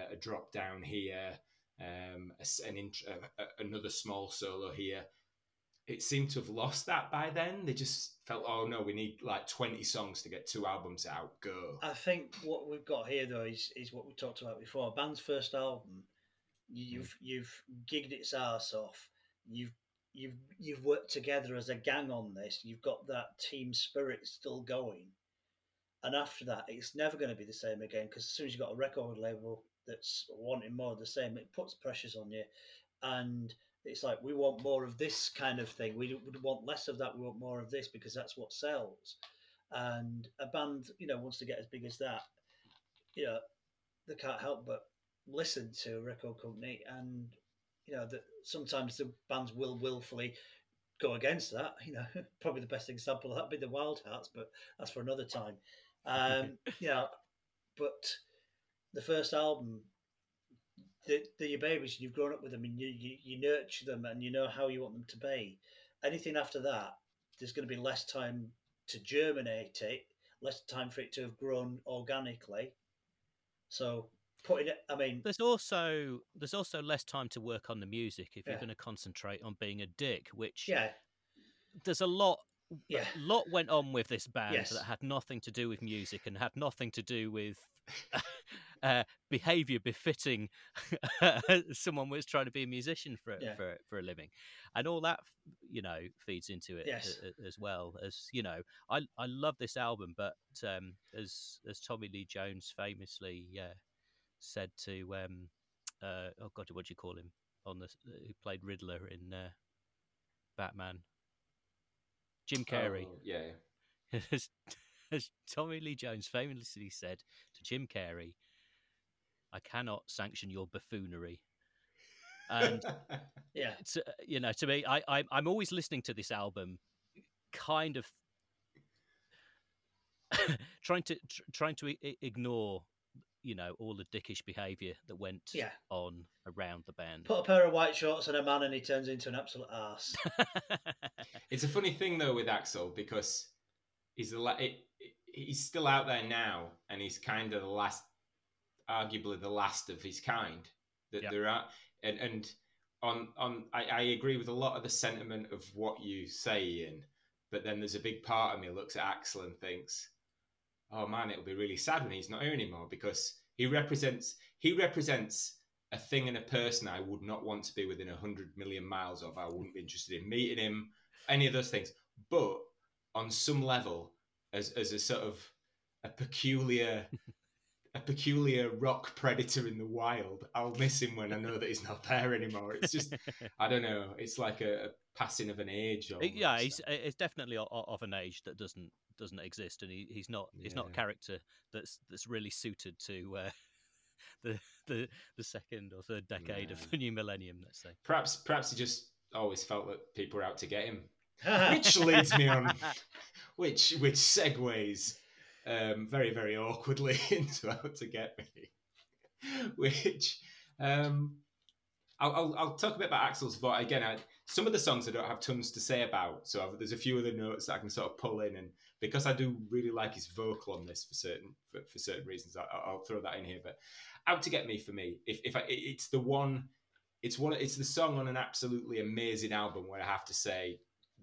A drop down here, another small solo here. It seemed to have lost that by then. They just felt, oh no, we need like 20 songs to get two albums out. Go. I think what we've got here though is what we talked about before. A band's first album, you've gigged its arse off. You've worked together as a gang on this. You've got that team spirit still going. And after that, it's never going to be the same again, because as soon as you've got a record label that's wanting more of the same, it puts pressures on you. And it's like, we want more of this kind of thing. We want less of that. We want more of this because that's what sells. And a band, you know, wants to get as big as that. You know, they can't help but listen to a record company. And, you know, that sometimes the bands will willfully go against that. You know, probably the best example of that would be the Wild Hearts, but that's for another time. You know, but the first album, they're your babies, you've grown up with them, and you nurture them, and you know how you want them to be. Anything after that, there's going to be less time to germinate it, less time for it to have grown organically. So putting it, I mean, there's also less time to work on the music if you're going to concentrate on being a dick, which there's a lot. Yeah. A lot went on with this band that had nothing to do with music and had nothing to do with behaviour befitting someone who was trying to be a musician for a living. And all that, you know, feeds into it as well. As, you know, I love this album, but as Tommy Lee Jones famously said to, oh God, what do you call him? Who played Riddler in Batman? Jim Carrey. Oh, yeah. As Tommy Lee Jones famously said to Jim Carrey, "I cannot sanction your buffoonery." And you know, to me, I'm always listening to this album, kind of trying to ignore, you know, all the dickish behaviour that went on around the band. Put a pair of white shorts on a man and he turns into an absolute arse. It's a funny thing, though, with Axl, because he's still out there now, and he's kind of arguably the last of his kind that there are. And I agree with a lot of the sentiment of what you say, Ian, but then there's a big part of me looks at Axl and thinks, oh man, it'll be really sad when he's not here anymore, because he represents a thing and a person I would not want to be within 100 million miles of. I wouldn't be interested in meeting him, any of those things. But on some level, as a sort of a peculiar, rock predator in the wild, I'll miss him when I know that he's not there anymore. It's just, I don't know. It's like a passing of an age. Almost. Yeah, it's definitely of an age that doesn't exist, and he's not a character that's really suited to the second or third decade of the new millennium. Let's say perhaps he just always felt that people were out to get him. Which leads me on, which segues very, very awkwardly into Out to Get Me. Which I'll talk a bit about Axl's, but again, some of the songs I don't have tons to say about, so there's a few other notes that I can sort of pull in, and because I do really like his vocal on this for certain reasons, I'll throw that in here. But Out to Get Me for me, it's the one. It's the song on an absolutely amazing album where I have to say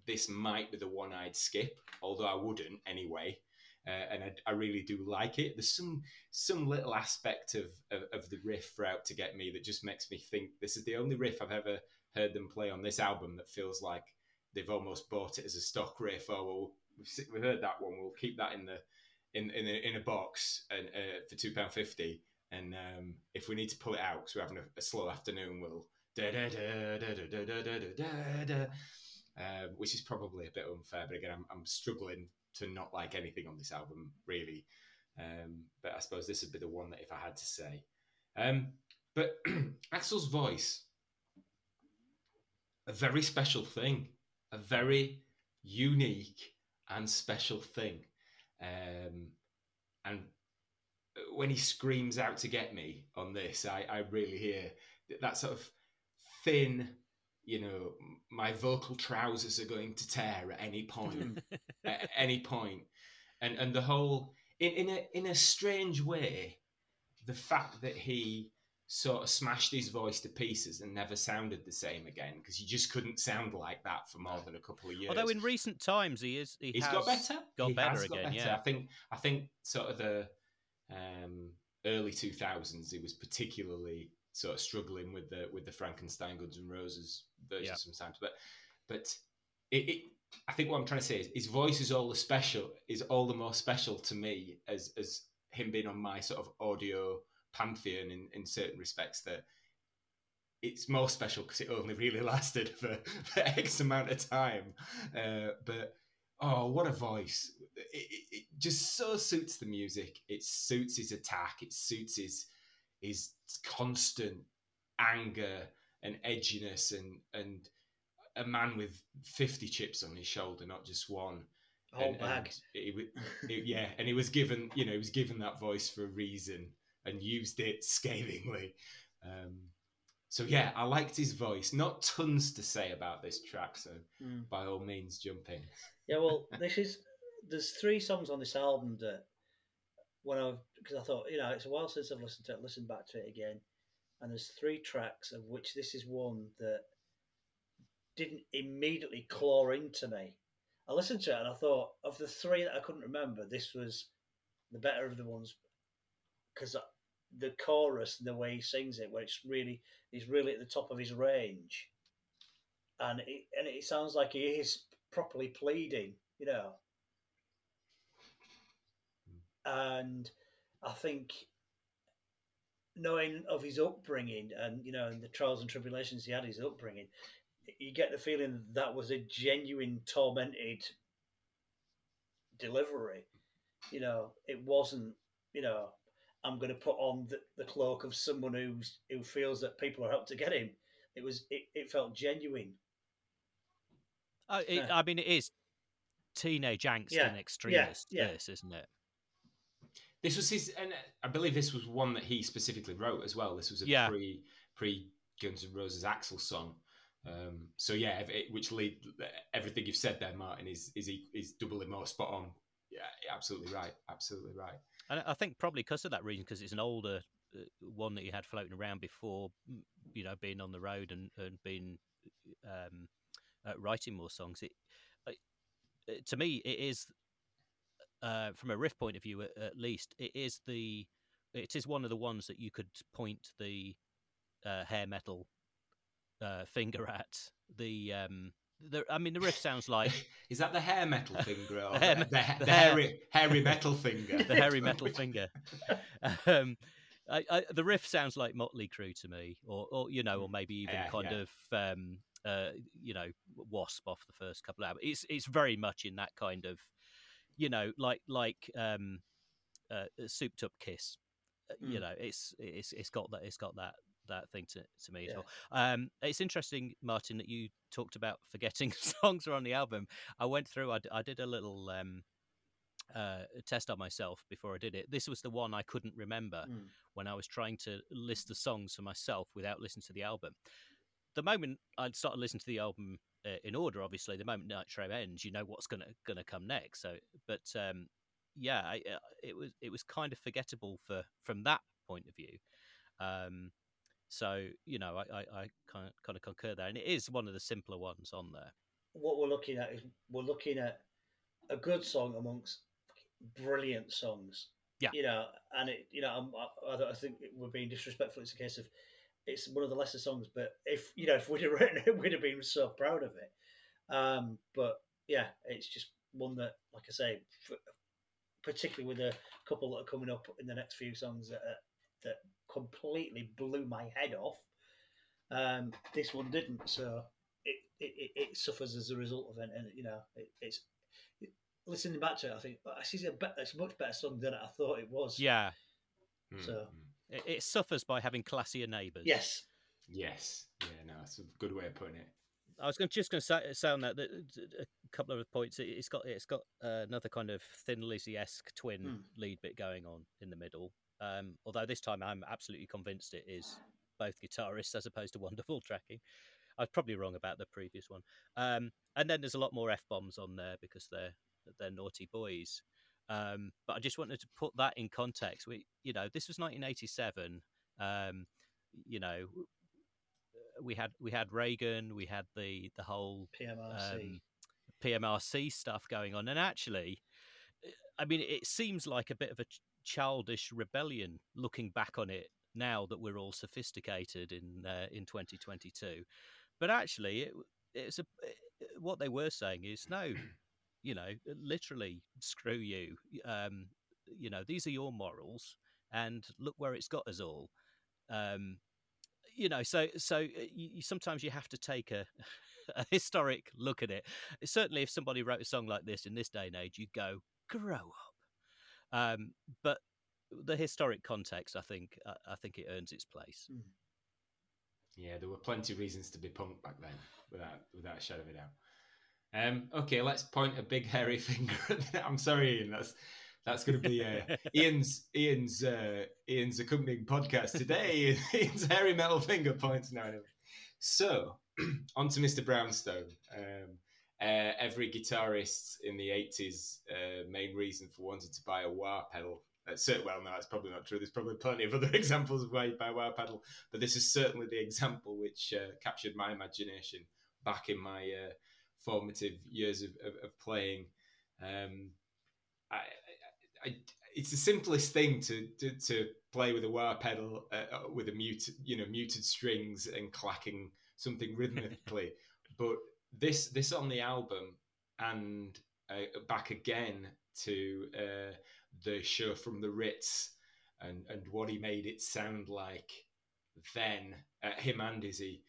this might be the one I'd skip, although I wouldn't anyway. And I really do like it. There's some little aspect of the riff for Out to Get Me that just makes me think this is the only riff I've ever heard them play on this album that feels like they've almost bought it as a stock riff. Oh, well, we've heard that one. We'll keep that in a box and for £2.50. And if we need to pull it out because we're having a slow afternoon, we'll which is probably a bit unfair. But again, I'm struggling to not like anything on this album, really. But I suppose this would be the one that if I had to say. But Axl's voice, a very special thing, a very unique and special thing, and when he screams out to get me on this, I really hear that sort of thin, you know, my vocal trousers are going to tear at any point, and the whole in a strange way, the fact that he sort of smashed his voice to pieces and never sounded the same again, because he just couldn't sound like that for more than a couple of years. Although in recent times he's got better again. Yeah, I think sort of the early 2000s, he was particularly sort of struggling with the Frankenstein Guns N Roses version sometimes. But I think what I'm trying to say is his voice is all the more special to me as him being on my sort of audio pantheon in certain respects, that it's more special because it only really lasted for X amount of time. But oh, what a voice. It just so suits the music. It suits his attack. It suits his constant anger and edginess, and a man with 50 chips on his shoulder, not just one. Oh, yeah, and he was given, you know, he was given that voice for a reason and used it scathingly. So yeah, I liked his voice. Not tons to say about this track, so by all means, jump in. Yeah, well, there's three songs on this album that because I thought, you know, it's a while since I've listened to it, listen back to it again, and there's three tracks of which this is one that didn't immediately claw into me. I listened to it and I thought, of the three that I couldn't remember, this was the better of the ones, because the chorus and the way he sings it, where he's really at the top of his range, and it sounds like he is properly pleading, you know. And I think, knowing of his upbringing and, you know, and the trials and tribulations he had in his upbringing, you get the feeling that was a genuine tormented delivery. You know, it wasn't, you know, I'm going to put on the cloak of someone who feels that people are out to get him. It felt genuine. I mean, it is teenage angst and extremist, this, isn't it? This was his, and I believe this was one that he specifically wrote as well. This was a pre Guns N' Roses Axl song. So yeah, everything you've said there, Martin, is doubly more spot on. Yeah, absolutely right. And I think probably because of that reason, because it's an older one that he had floating around before, you know, being on the road and being writing more songs. To me, it is from a riff point of view, at least, it is one of the ones that you could point the hair metal finger at. The riff sounds like... Is that the hair metal finger? Or the hairy metal finger. The hairy metal finger. The riff sounds like Motley Crue to me, or you know, or maybe even kind of you know, Wasp off the first couple of albums. It's very much in that kind of, you know, like souped up Kiss. You know, it's got that thing to me as well. It's interesting, Martin, that you talked about forgetting songs are on the album. I went through, I did a little test on myself before I did it. This was the one I couldn't remember when I was trying to list the songs for myself without listening to the album. The moment I'd started listening to the album in order, obviously, the moment Night Train ends, you know what's gonna come next. So, but yeah, it was kind of forgettable from that point of view. So, you know, I kind of concur there. And it is one of the simpler ones on there. What we're looking at is a good song amongst brilliant songs. Yeah. You know, and it, you know, I think we're being disrespectful. It's a case of it's one of the lesser songs, but if, you know, if we'd have written it, we'd have been so proud of it. But yeah, it's just one that, like I say, particularly with a couple that are coming up in the next few songs that completely blew my head off. This one didn't, so it suffers as a result of it. And you know, it's listening back to it, I think it's a much better song than I thought it was. Yeah. So it suffers by having classier neighbours. Yes. Yeah. No, that's a good way of putting it. I was just going to say on that a couple of points. It's got another kind of Thin Lizzy-esque twin lead bit going on in the middle. Although this time I'm absolutely convinced it is both guitarists as opposed to wonderful tracking. I was probably wrong about the previous one. And then there's a lot more F-bombs on there because they're naughty boys. But I just wanted to put that in context. You know, this was 1987. You know, we had Reagan, we had the whole PMRC stuff going on. And actually, I mean, it seems like a bit of a childish rebellion looking back on it now that we're all sophisticated in 2022, but actually what they were saying is, no, you know, literally, screw you, you know, these are your morals, and look where it's got us all. You know, so you sometimes you have to take a historic look at it. Certainly, if somebody wrote a song like this in this day and age, you'd go, grow up. But the historic context, I think it earns its place. Yeah, there were plenty of reasons to be punk back then, without a shadow of a doubt. Okay, let's point a big hairy finger at that. I'm sorry, Ian, that's going to be Ian's accompanying podcast today. Ian's hairy metal finger points now. So, on to Mr. Brownstone. Every guitarist in the 80s, main reason for wanting to buy a wah pedal. Well, no, that's probably not true. There's probably plenty of other examples of why you buy a wah pedal, but this is certainly the example which captured my imagination back in my formative years of playing. It's the simplest thing to play with a wah pedal with a muted strings and clacking something rhythmically. But this on the album and back again to the show from the Ritz and what he made it sound like then, him and Izzy.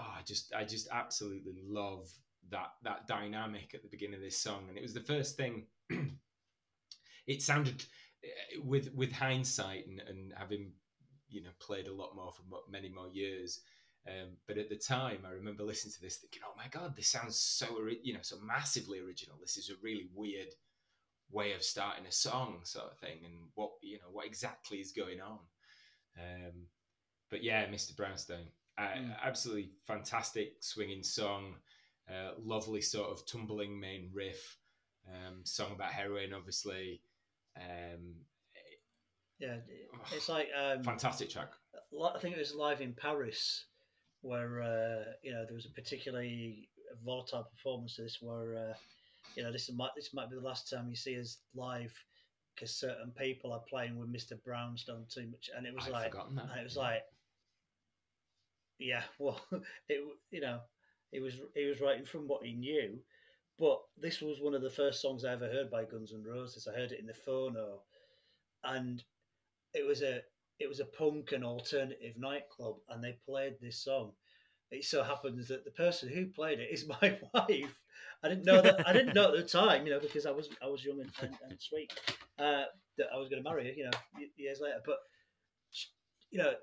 I just absolutely love that dynamic at the beginning of this song, and it was the first thing. It sounded, with hindsight and having played a lot more for many more years, but at the time I remember listening to this thinking, oh my god, this sounds so massively original. This is a really weird way of starting a song, sort of thing, and what exactly is going on. But yeah, Mr. Brownstone, absolutely fantastic swinging song, lovely sort of tumbling main riff, song about heroin, obviously. It's like fantastic track. I think it was live in Paris where there was a particularly volatile performance of this, where this might be the last time you see us live, because certain people are playing with Mr. Brownstone too much, and it was he was writing from what he knew. But this was one of the first songs I ever heard by Guns N Roses. I heard it in the phono, and it was a punk and alternative nightclub, and they played this song. It so happens that the person who played it is my wife. I didn't know at the time, because I was young and sweet, that I was going to marry her, years later. But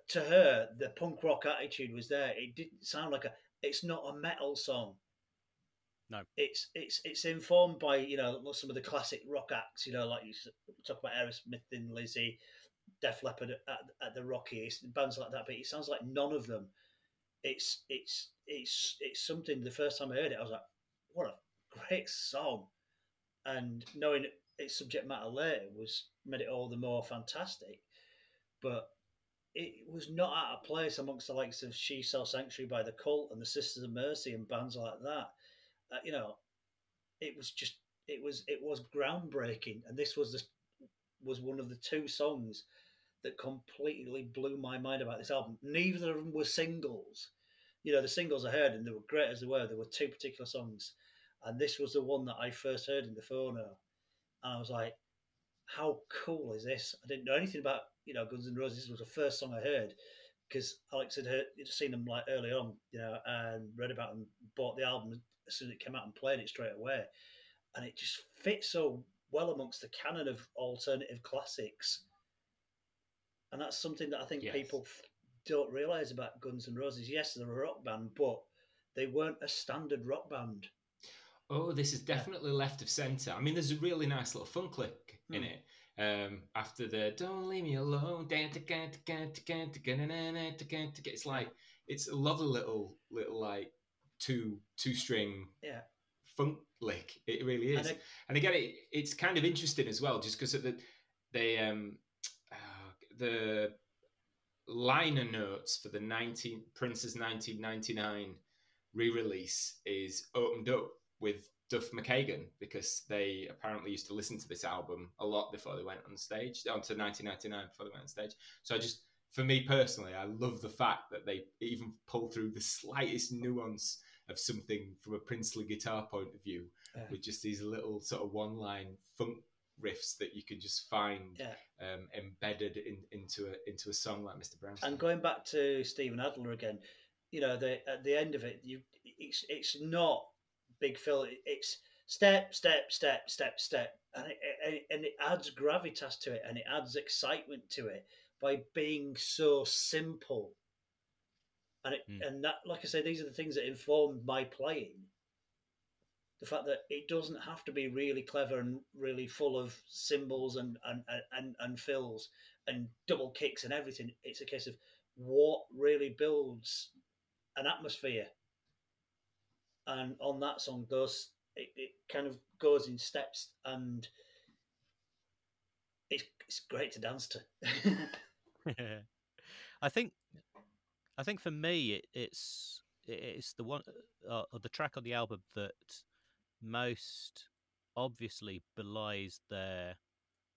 to her, the punk rock attitude was there. It didn't sound like it's not a metal song. No, it's informed by some of the classic rock acts, like you talk about Aerosmith, Thin Lizzy, Def Leppard at the Rockies, bands like that. But it sounds like none of them. It's something. The first time I heard it, I was like, what a great song, and knowing its subject matter later made it all the more fantastic. But it was not out of place amongst the likes of She Sells Sanctuary by The Cult and the Sisters of Mercy and bands like that. It was groundbreaking, and this was one of the two songs that completely blew my mind about this album. Neither of them were singles. The singles I heard, and they were great as they were. There were two particular songs, and this was the one that I first heard in the phono, and I was like, "How cool is this?" I didn't know anything about Guns N' Roses. This was the first song I heard, because Alex had seen them like early on, and read about them, bought the album as soon as it came out and played it straight away, and it just fits so well amongst the canon of alternative classics. And that's something that I think people don't realise about Guns N' Roses. Yes, they're a rock band, but they weren't a standard rock band. Oh, this is definitely left of centre. I mean, there's a really nice little fun click in it. After the "Don't Leave Me Alone," it's like, it's a lovely little like two string funk lick. It really is. And again, it's kind of interesting as well, just because the liner notes for the Prince's 1999 re-release is opened up with Duff McKagan, because they apparently used to listen to this album a lot before they went on stage, onto 1999 before they went on stage. So for me personally, I love the fact that they even pull through the slightest nuance of something from a princely guitar point of view with just these little sort of one-line funk riffs that you can just find embedded into a song like Mr. Brownstone. And going back to Steven Adler again, you know, at the end of it, it's not Big Phil. It's step, step, step, step, step, and it adds gravitas to it, and it adds excitement to it by being so simple. And that, like I say, these are the things that informed my playing. The fact that it doesn't have to be really clever and really full of cymbals and fills and double kicks and everything. It's a case of what really builds an atmosphere. And on that song, it kind of goes in steps, and it's great to dance to. Yeah. I think for me, it's the one or the track on the album that most obviously belies their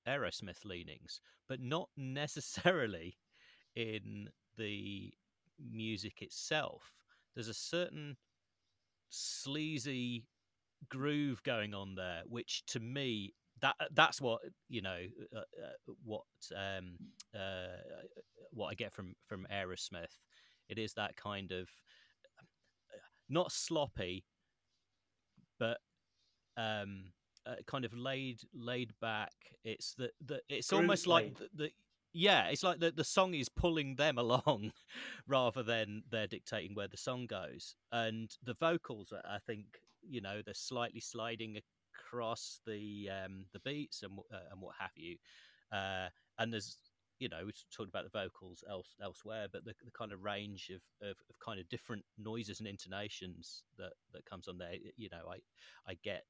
Aerosmith leanings, but not necessarily in the music itself. There's a certain sleazy groove going on there, which to me that's what what I get from Aerosmith. It is that kind of not sloppy, but kind of laid back. It's the it's groove almost played. Like the yeah. It's like the song is pulling them along, rather than they're dictating where the song goes. And the vocals, I think, you know, they're slightly sliding across the beats and what have you. And there's, you know, we talked about the vocals elsewhere, but the kind of range of kind of different noises and intonations that comes on there. You know, I get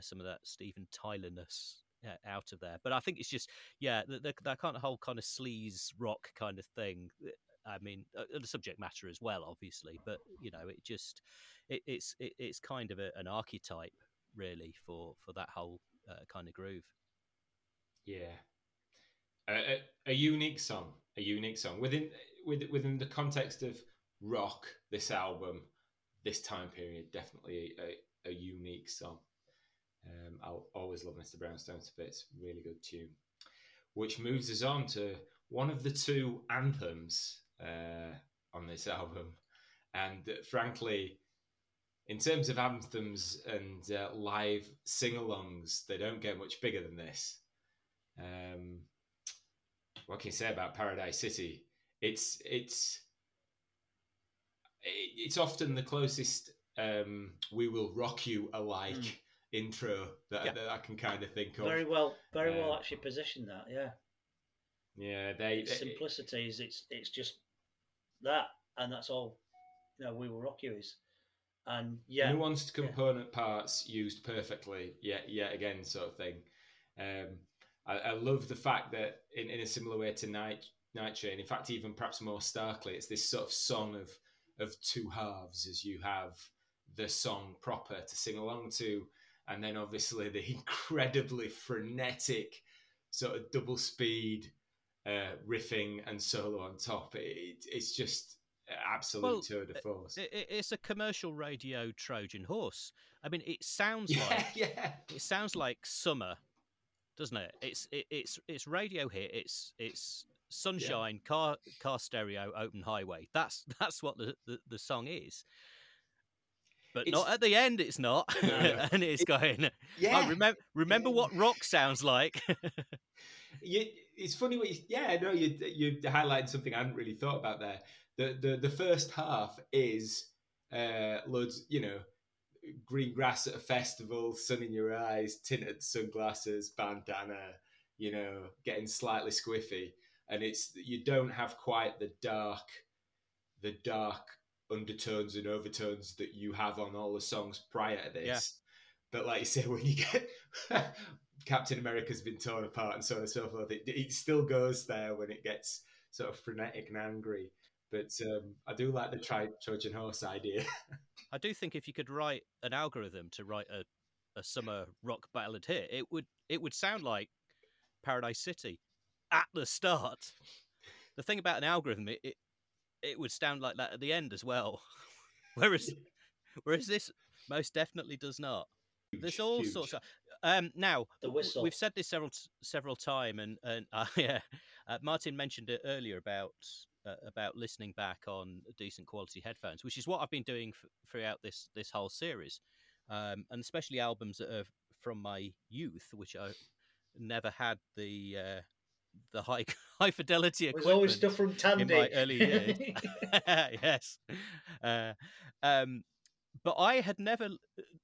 some of that Steven Tyler-ness out of there, but I think it's just that kind of whole kind of sleaze rock kind of thing. I mean, the subject matter as well, obviously, but you know, it just it's kind of an archetype really for that whole kind of groove. Yeah. A unique song within the context of rock. This album, this time period, definitely a unique song. I'll always love Mr. Brownstone to bits. Really good tune, which moves us on to one of the two anthems on this album. And frankly, in terms of anthems and live sing-alongs, they don't get much bigger than this. What can you say about Paradise City? It's often the closest "We Will Rock You" alike intro that I can kind of think of. Very well actually positioned that. Yeah. Yeah, simplicity is it's just that, and that's all. You know, "We Will Rock You" is, and nuanced component parts used perfectly. Yeah, again, sort of thing. I love the fact that in a similar way to Night Train, in fact, even perhaps more starkly, it's this sort of song of two halves, as you have the song proper to sing along to, and then obviously the incredibly frenetic sort of double speed riffing and solo on top. It's just absolute tour de force. It's a commercial radio Trojan horse. I mean, it sounds like summer, doesn't it? It's radio hit. It's sunshine, car stereo, open highway. That's what the song is. But not at the end. It's not, no. And it's going. Yeah. Oh, remember what rock sounds like. It's funny. You highlighted something I hadn't really thought about there. The first half is loads. You know, green grass at a festival, sun in your eyes, tinted sunglasses, bandana, you know, getting slightly squiffy. And it's, you don't have quite the dark undertones and overtones that you have on all the songs prior to this. But like you say, when you get Captain America's been torn apart and so on and so forth, it still goes there when it gets sort of frenetic and angry. But I do like the Trojan horse idea. I do think if you could write an algorithm to write a summer rock ballad here, it would sound like Paradise City at the start. The thing about an algorithm, it would sound like that at the end as well. Whereas this most definitely does not. There's all sorts of... Now, the whistle. We've said this several times, and Martin mentioned it earlier about listening back on decent quality headphones, which is what I've been doing throughout this whole series, and especially albums that are from my youth, which I never had the high fidelity equipment. It was always stuff from Tandy in my early years. Yes. But I had never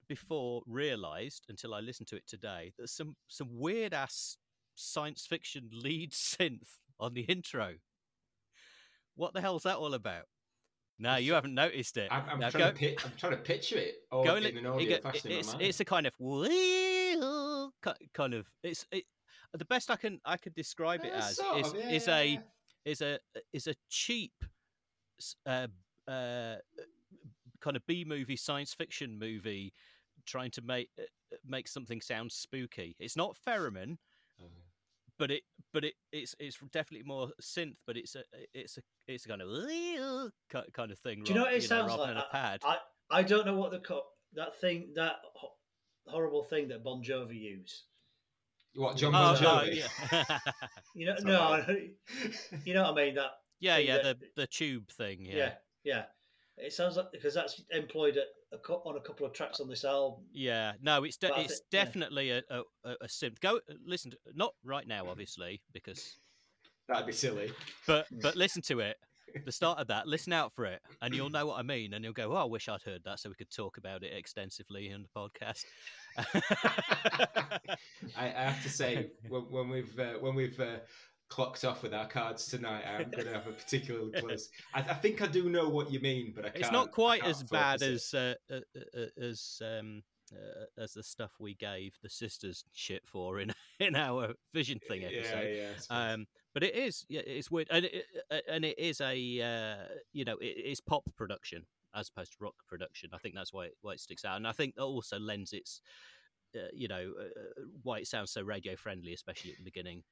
before realised, until I listened to it today, that some weird-ass science fiction lead synth on the intro. What the hell's that all about? No, you haven't noticed it. I'm trying to picture it. It's the kind of... the best I could describe it as is a cheap kind of B-movie science fiction movie trying to make something sound spooky. It's not pheromone, but it's definitely more synth. But it's a kind of thing. Do you know what it sounds like? I don't know what horrible thing that Bon Jovi used. What, John Bon Jovi? No, yeah. You know what I mean? That the tube thing. Yeah. It sounds like, because that's employed on a couple of tracks on this album. Yeah, no, it's definitely a synth. Go listen to, not right now, obviously, because that'd be silly. But listen to it. The start of that. Listen out for it, and you'll know what I mean. And you'll go, "Oh, I wish I'd heard that, so we could talk about it extensively on the podcast." I have to say, when we've clocked off with our cards tonight, I'm going to have a particular close. I think I do know what you mean, but I can't. It's not quite as bad as the stuff we gave the sisters shit for in our Vision Thing episode. Yeah. But it is, it's weird, and it is pop production as opposed to rock production. I think that's why it sticks out, and I think that also lends its, why it sounds so radio friendly, especially at the beginning.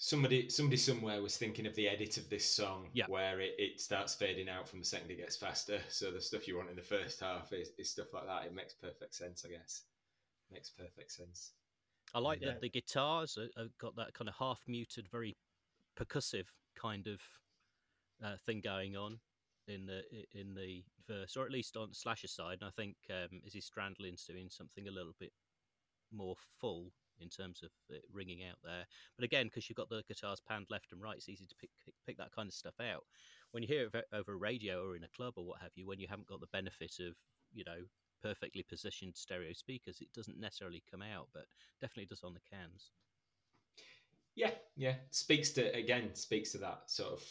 Somebody somewhere was thinking of the edit of this song, where it starts fading out from the second it gets faster. So the stuff you want in the first half is stuff like that. It makes perfect sense, I guess. Makes perfect sense. I like that the guitars have got that kind of half-muted, very percussive kind of thing going on in the verse, or at least on Slash's side. And I think Izzy Stradlin's doing something a little bit more full in terms of it ringing out there. But again, because you've got the guitars panned left and right, it's easy to pick that kind of stuff out. When you hear it over radio or in a club or what have you, when you haven't got the benefit of, perfectly positioned stereo speakers, it doesn't necessarily come out, but definitely does on the cans. Yeah. Speaks to that sort of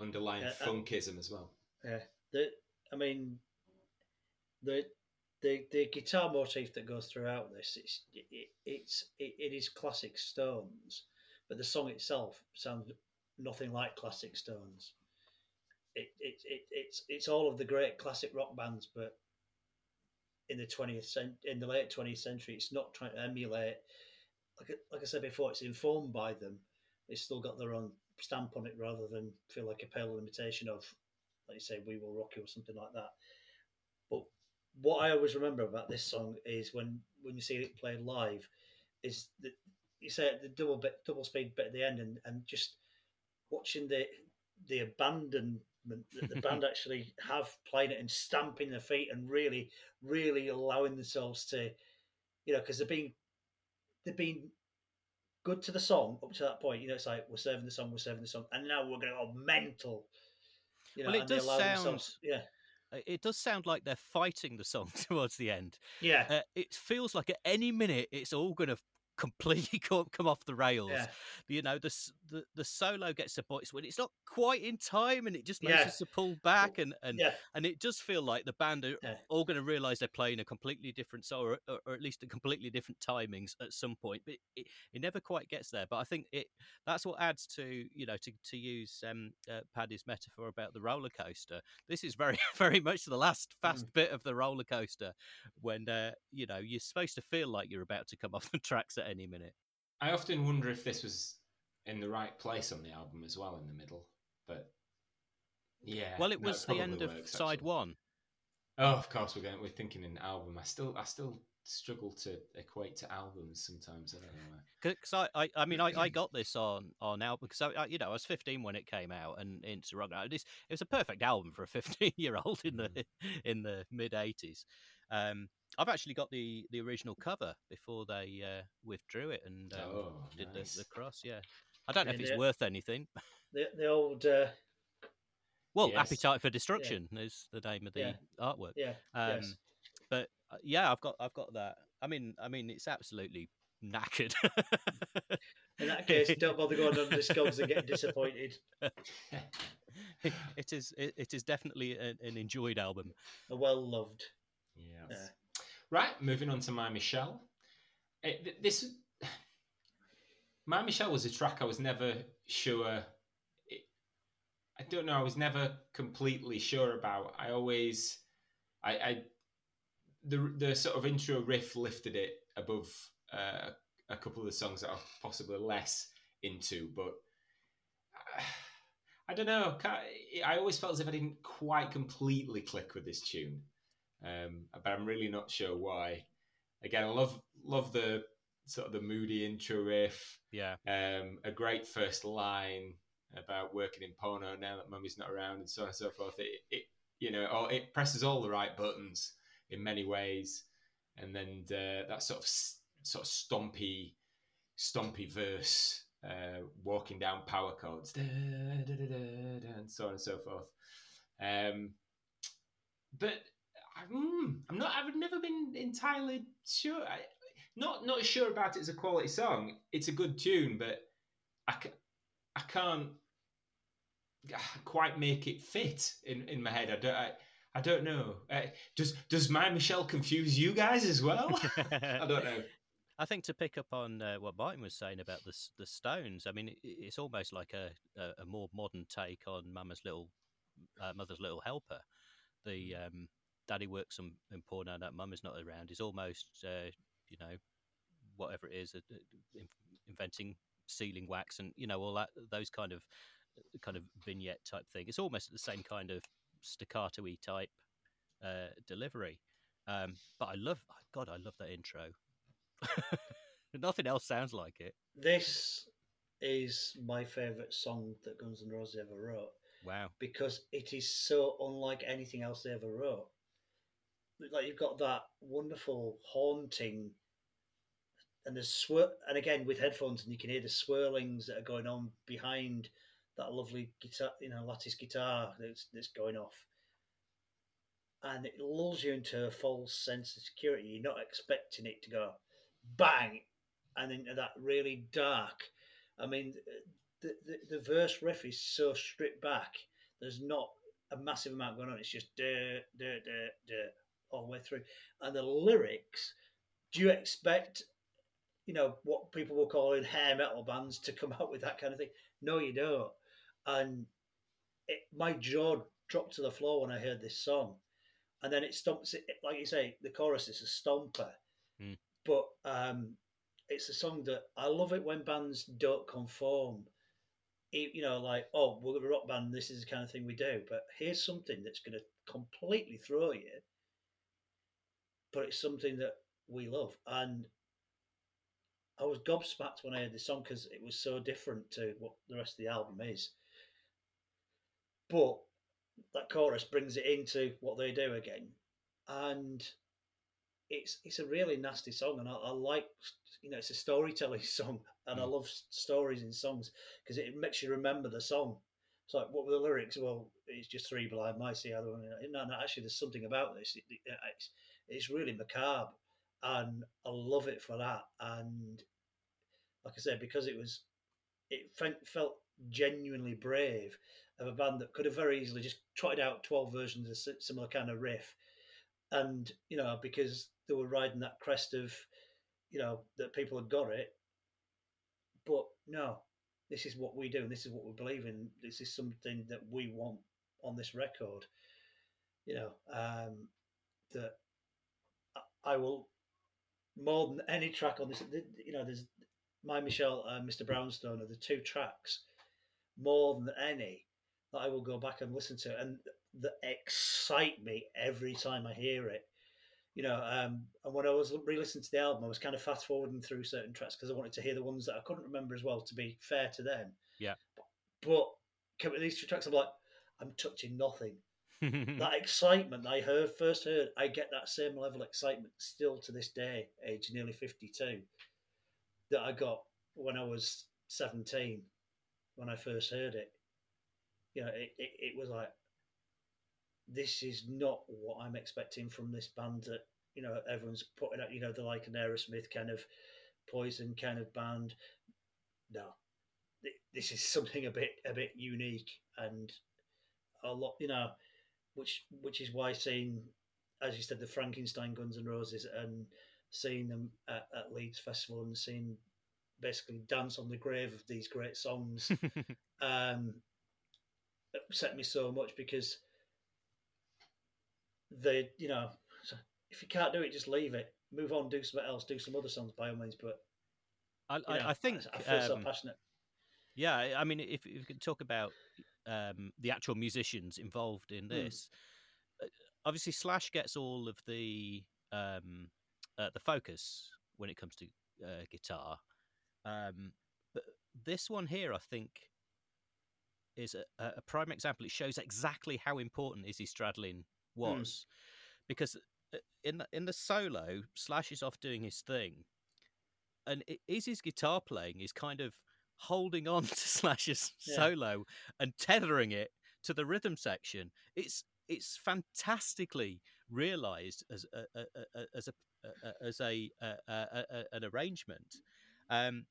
underlying funkism as well. Yeah. The guitar motif that goes throughout this, it is classic Stones, but the song itself sounds nothing like classic Stones. It's all of the great classic rock bands, but in the late 20th century, it's not trying to emulate. Like I said before, it's informed by them. It's still got their own stamp on it, rather than feel like a pale imitation of, like you say, We Will Rock You or something like that. But what I always remember about this song is when you see it played live, is that you say the double speed bit at the end, and just watching the abandonment that the band actually have playing it and stamping their feet and really, really allowing themselves to, because they've been good to the song up to that point. It's like, we're serving the song, and now we're going to go mental. Well, it does sound... Yeah. It does sound like they're fighting the song towards the end. Yeah. It feels like at any minute it's all going to completely come off the rails. Yeah. The solo gets to points when it's not quite in time, and it just makes us to pull back, and it does feel like the band are all going to realise they're playing a completely different song, or at least a completely different timings at some point. But it never quite gets there. But I think that's what adds to, to use Paddy's metaphor about the roller coaster. This is very, very much the last fast bit of the roller coaster, when you're supposed to feel like you're about to come off the tracks at any minute. I often wonder if this was in the right place on the album as well, in the middle. But yeah, well, it was the end of side one. Oh, of course, we're thinking an album. I still struggle to equate to albums sometimes. I don't know why. Because I mean, I got this on album because I was 15 when it came out, and It's Rock. It was a perfect album for a 15-year-old in the mid '80s. I've actually got the original cover before they withdrew it and did nice. the cross. Yeah, I don't know if it's worth anything. The old. Appetite for Destruction is the name of the artwork. Yeah. Yes. But yeah, I've got that. I mean, it's absolutely knackered. In that case, don't bother going on Discogs and getting disappointed. It is definitely an enjoyed album. A well loved. Yes. Yeah. Right. Moving on to My Michelle. My Michelle was a track I was never sure. I don't know. I was never completely sure about. The sort of intro riff lifted it above a couple of the songs that I'm possibly less into, but I don't know. I always felt as if I didn't quite completely click with this tune, but I'm really not sure why. Again, I love the sort of the moody intro riff. Yeah. A great first line about working in porno now that mummy's not around and so on and so forth. It presses all the right buttons in many ways, and then that sort of stompy verse, walking down power chords, da, da, da, da, da, and so on and so forth. But I'm not. I've never been entirely sure. Not sure about it as a quality song. It's a good tune, but I can't quite make it fit in my head. I don't know. Does My Michelle confuse you guys as well? I don't know. I think to pick up on what Martin was saying about the Stones, I mean, it's almost like a more modern take on Mother's Little Helper. The Daddy works in porno that mum is not around is almost, whatever it is, inventing sealing wax and, all that, those kind of vignette type thing. It's almost the same kind of staccato-y type delivery, but I love that intro. Nothing else sounds like it. This is my favourite song that Guns N' Roses ever wrote. Wow. Because it is so unlike anything else they ever wrote. Like, you've got that wonderful haunting and the and again with headphones, and you can hear the swirlings that are going on behind that lovely guitar, lattice guitar that's going off. And it lulls you into a false sense of security. You're not expecting it to go bang and into that really dark. I mean, the verse riff is so stripped back. There's not a massive amount going on. It's just duh, duh, duh, duh, all the way through. And the lyrics, do you expect, what people were calling hair metal bands to come out with that kind of thing? No, you don't. And my jaw dropped to the floor when I heard this song. And then it stomps it, like you say, the chorus is a stomper. Mm. But it's a song that I love it when bands don't conform. We're a rock band, this is the kind of thing we do. But here's something that's going to completely throw you. But it's something that we love. And I was gobsmacked when I heard this song because it was so different to what the rest of the album is. But that chorus brings it into what they do again, and it's a really nasty song, and I like, it's a storytelling song, and I love stories in songs because it makes you remember the song. It's like, what were the lyrics? Well, it's just three blind mice. The other one, no, actually, there's something about this. It's really macabre, and I love it for that. And like I said, because it felt genuinely brave of a band that could have very easily just tried out 12 versions of a similar kind of riff, and because they were riding that crest of that people had got it. But no, this is what we do, and this is what we believe in. This is something that we want on this record. That I will, more than any track on this, there's My Michelle and Mr. Brownstone are the two tracks more than any that I will go back and listen to, and that excite me every time I hear it. you know, and when I was re-listening to the album, I was kind of fast-forwarding through certain tracks because I wanted to hear the ones that I couldn't remember as well, to be fair to them. Yeah. But with these two tracks, I'm like, I'm touching nothing. That excitement that I first heard, I get that same level of excitement still to this day, age nearly 52, that I got when I was 17, when I first heard it. You know, it was like, this is not what I'm expecting from this band that, you know, everyone's putting out, you know, they're like an Aerosmith kind of Poison kind of band. No, this is something a bit unique and a lot, you know, which is why seeing, as you said, the Frankenstein Guns N' Roses and seeing them at Leeds Festival and seeing basically dance on the grave of these great songs upset me so much because they, you know, if you can't do it, just leave it, move on, do something else, do some other songs by all means. But I think I feel so passionate. Yeah, I mean, if we can talk about the actual musicians involved in this, obviously Slash gets all of the focus when it comes to guitar, but this one here, I think, is a prime example. It shows exactly how important Izzy Stradlin was, because in the solo, Slash is off doing his thing, and Izzy's guitar playing is kind of holding on to Slash's solo and tethering it to the rhythm section. It's fantastically realised as an arrangement, and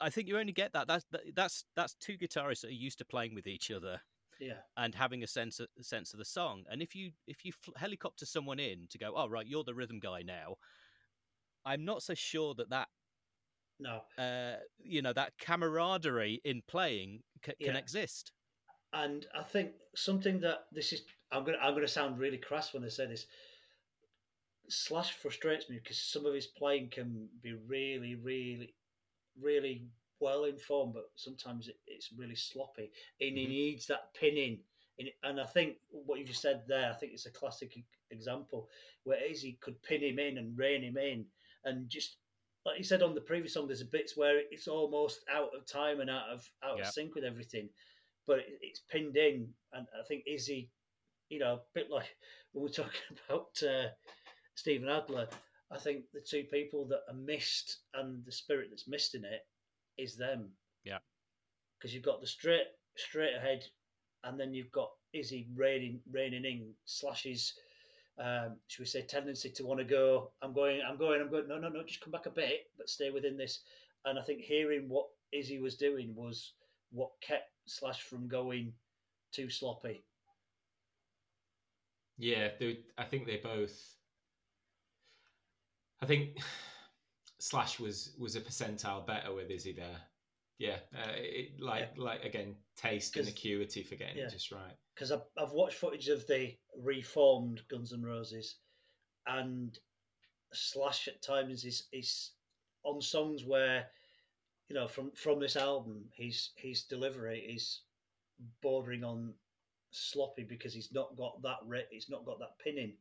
I think you only get that. That's two guitarists that are used to playing with each other. Yeah, and having a sense of the song. And if you helicopter someone in to go, oh right, you're the rhythm guy now, I'm not so sure that no, you know, that camaraderie in playing can exist. And I think something that this is, I'm gonna sound really crass when I say this. Slash frustrates me because some of his playing can be really, really, really well informed, but sometimes it's really sloppy, and he needs that pinning. And I think what you just said there, I think it's a classic example where Izzy could pin him in and rein him in, and just like you said on the previous song, there's bits where it's almost out of time and out of sync with everything, but it's pinned in. And I think Izzy, you know, a bit like when we're talking about Steve Adler, I think the two people that are missed and the spirit that's missed in it is them. Yeah. Because you've got the straight ahead, and then you've got Izzy reining in Slash's, should we say, tendency to want to go, I'm going, no, just come back a bit, but stay within this. And I think hearing what Izzy was doing was what kept Slash from going too sloppy. Yeah, I think Slash was a percentile better with Izzy there. Yeah, like again, taste and acuity for getting it just right. Because I've watched footage of the reformed Guns N' Roses, and Slash at times is on songs where, you know, from this album, his delivery is bordering on sloppy because he's not got that he's not got that pinning.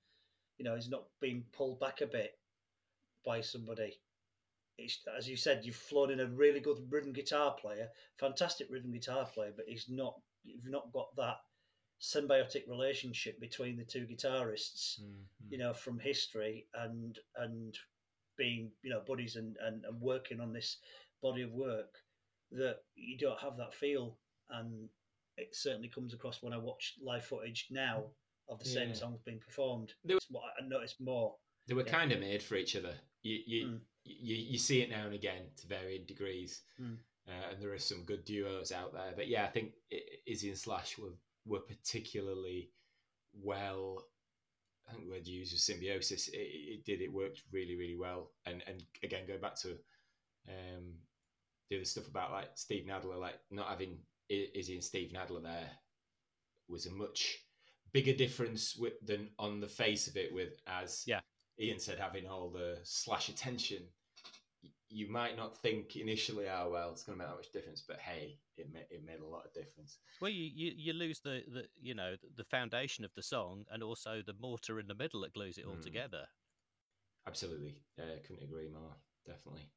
You know, he's not being pulled back a bit by somebody. It's, as you said, you've flown in a really good rhythm guitar player, fantastic rhythm guitar player, but you've not got that symbiotic relationship between the two guitarists, you know, from history and being, you know, buddies and working on this body of work, that you don't have that feel. And it certainly comes across when I watch live footage now of the same songs being performed. It's what I noticed more. They were kind of made for each other. You see it now and again to varying degrees, and there are some good duos out there. But yeah, I think Izzy and Slash were particularly well. I think the word you used was symbiosis. It worked really, really well. And again, going back to the other stuff about like Steve Adler, like not having Izzy and Steve Adler there was a much bigger difference than on the face of it. With as Ian said, having all the Slash attention, you might not think initially, oh, well, it's going to make that much difference, but hey, it made a lot of difference. Well, you lose the foundation of the song, and also the mortar in the middle that glues it all together. Absolutely. Couldn't agree more, definitely.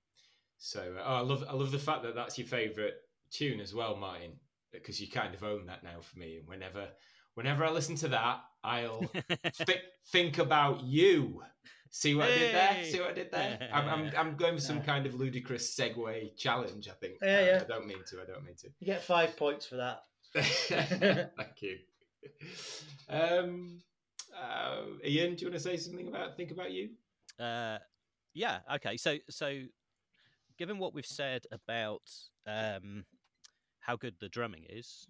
So I love the fact that that's your favourite tune as well, Martin, because you kind of own that now for me. And whenever I listen to that, I'll think about you. See what I did there? See what I did there? I'm going for some kind of ludicrous segue challenge, I think. Yeah. I don't mean to. You get 5 points for that. Thank you. Ian, do you want to say something about Think About You? Yeah. Okay. So given what we've said about how good the drumming is,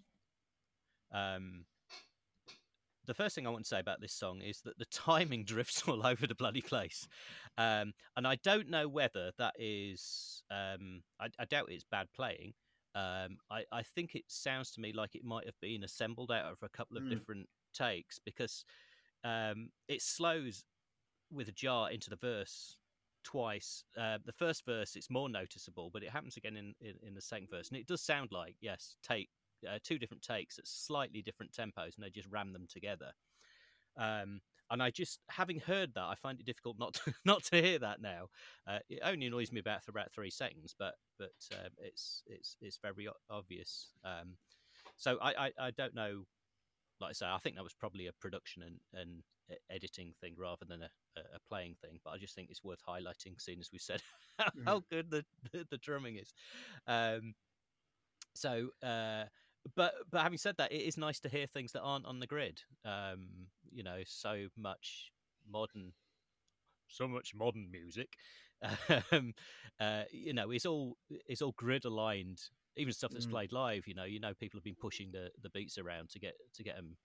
the first thing I want to say about this song is that the timing drifts all over the bloody place. And I don't know whether that is... I doubt it's bad playing. I think it sounds to me like it might have been assembled out of a couple of different takes, because it slows with a jar into the verse twice. The first verse, it's more noticeable, but it happens again in the second verse. And it does sound like, yes, two different takes at slightly different tempos, and they just ram them together. And I just, having heard that, I find it difficult not to hear that now. It only annoys me about 3 seconds, but it's very obvious. So I don't know. Like I say, I think that was probably a production and editing thing rather than a playing thing. But I just think it's worth highlighting, seeing as we said how good the drumming is. But having said that, it is nice to hear things that aren't on the grid. So much modern music. It's all grid aligned. Even stuff that's played live, you know, people have been pushing the beats around to get them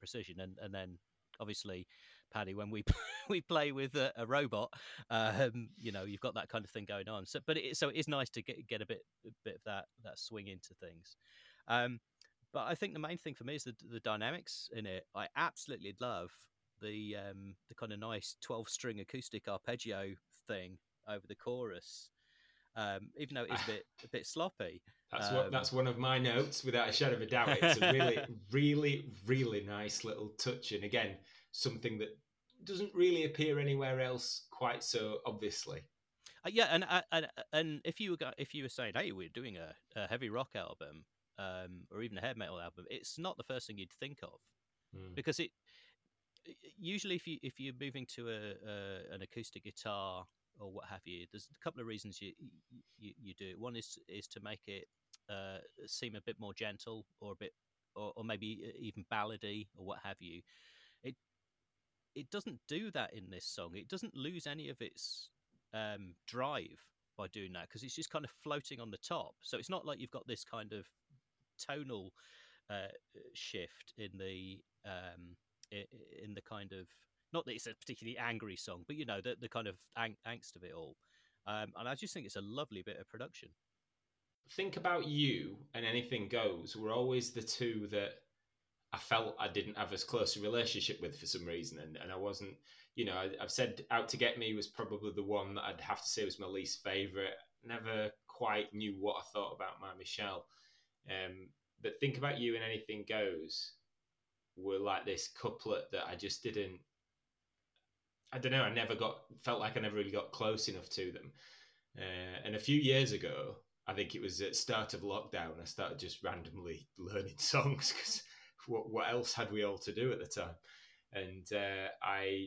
precision. And then obviously, Paddy, when we play with a robot, you've got that kind of thing going on. So, it is nice to get a bit of that swing into things. But I think the main thing for me is the dynamics in it. I absolutely love the kind of nice 12-string acoustic arpeggio thing over the chorus. Even though it's a bit sloppy. That's one of my notes, without a shadow of a doubt. It's a really, really, really nice little touch. And again, something that doesn't really appear anywhere else quite so obviously. And if you were saying, hey, we're doing a heavy rock album or even a hair metal album, it's not the first thing you'd think of. Because it usually, if you're moving to an acoustic guitar or what have you, there's a couple of reasons you do it. One is to make it seem a bit more gentle, or a bit, or maybe even ballady, or what have you. It doesn't do that in this song. It doesn't lose any of its drive by doing that, because it's just kind of floating on the top. So it's not like you've got this kind of tonal shift in the kind of... Not that it's a particularly angry song, but, you know, the kind of angst of it all. And I just think it's a lovely bit of production. Think About You and Anything Goes were always the two that I felt I didn't have as close a relationship with for some reason. And I wasn't, you know, I've said Out to Get Me was probably the one that I'd have to say was my least favourite. Never quite knew what I thought about My Michelle. But Think About You and Anything Goes were like this couplet that I just didn't... I don't know, felt like I never really got close enough to them. And a few years ago, I think it was at the start of lockdown, I started just randomly learning songs, because what else had we all to do at the time? And I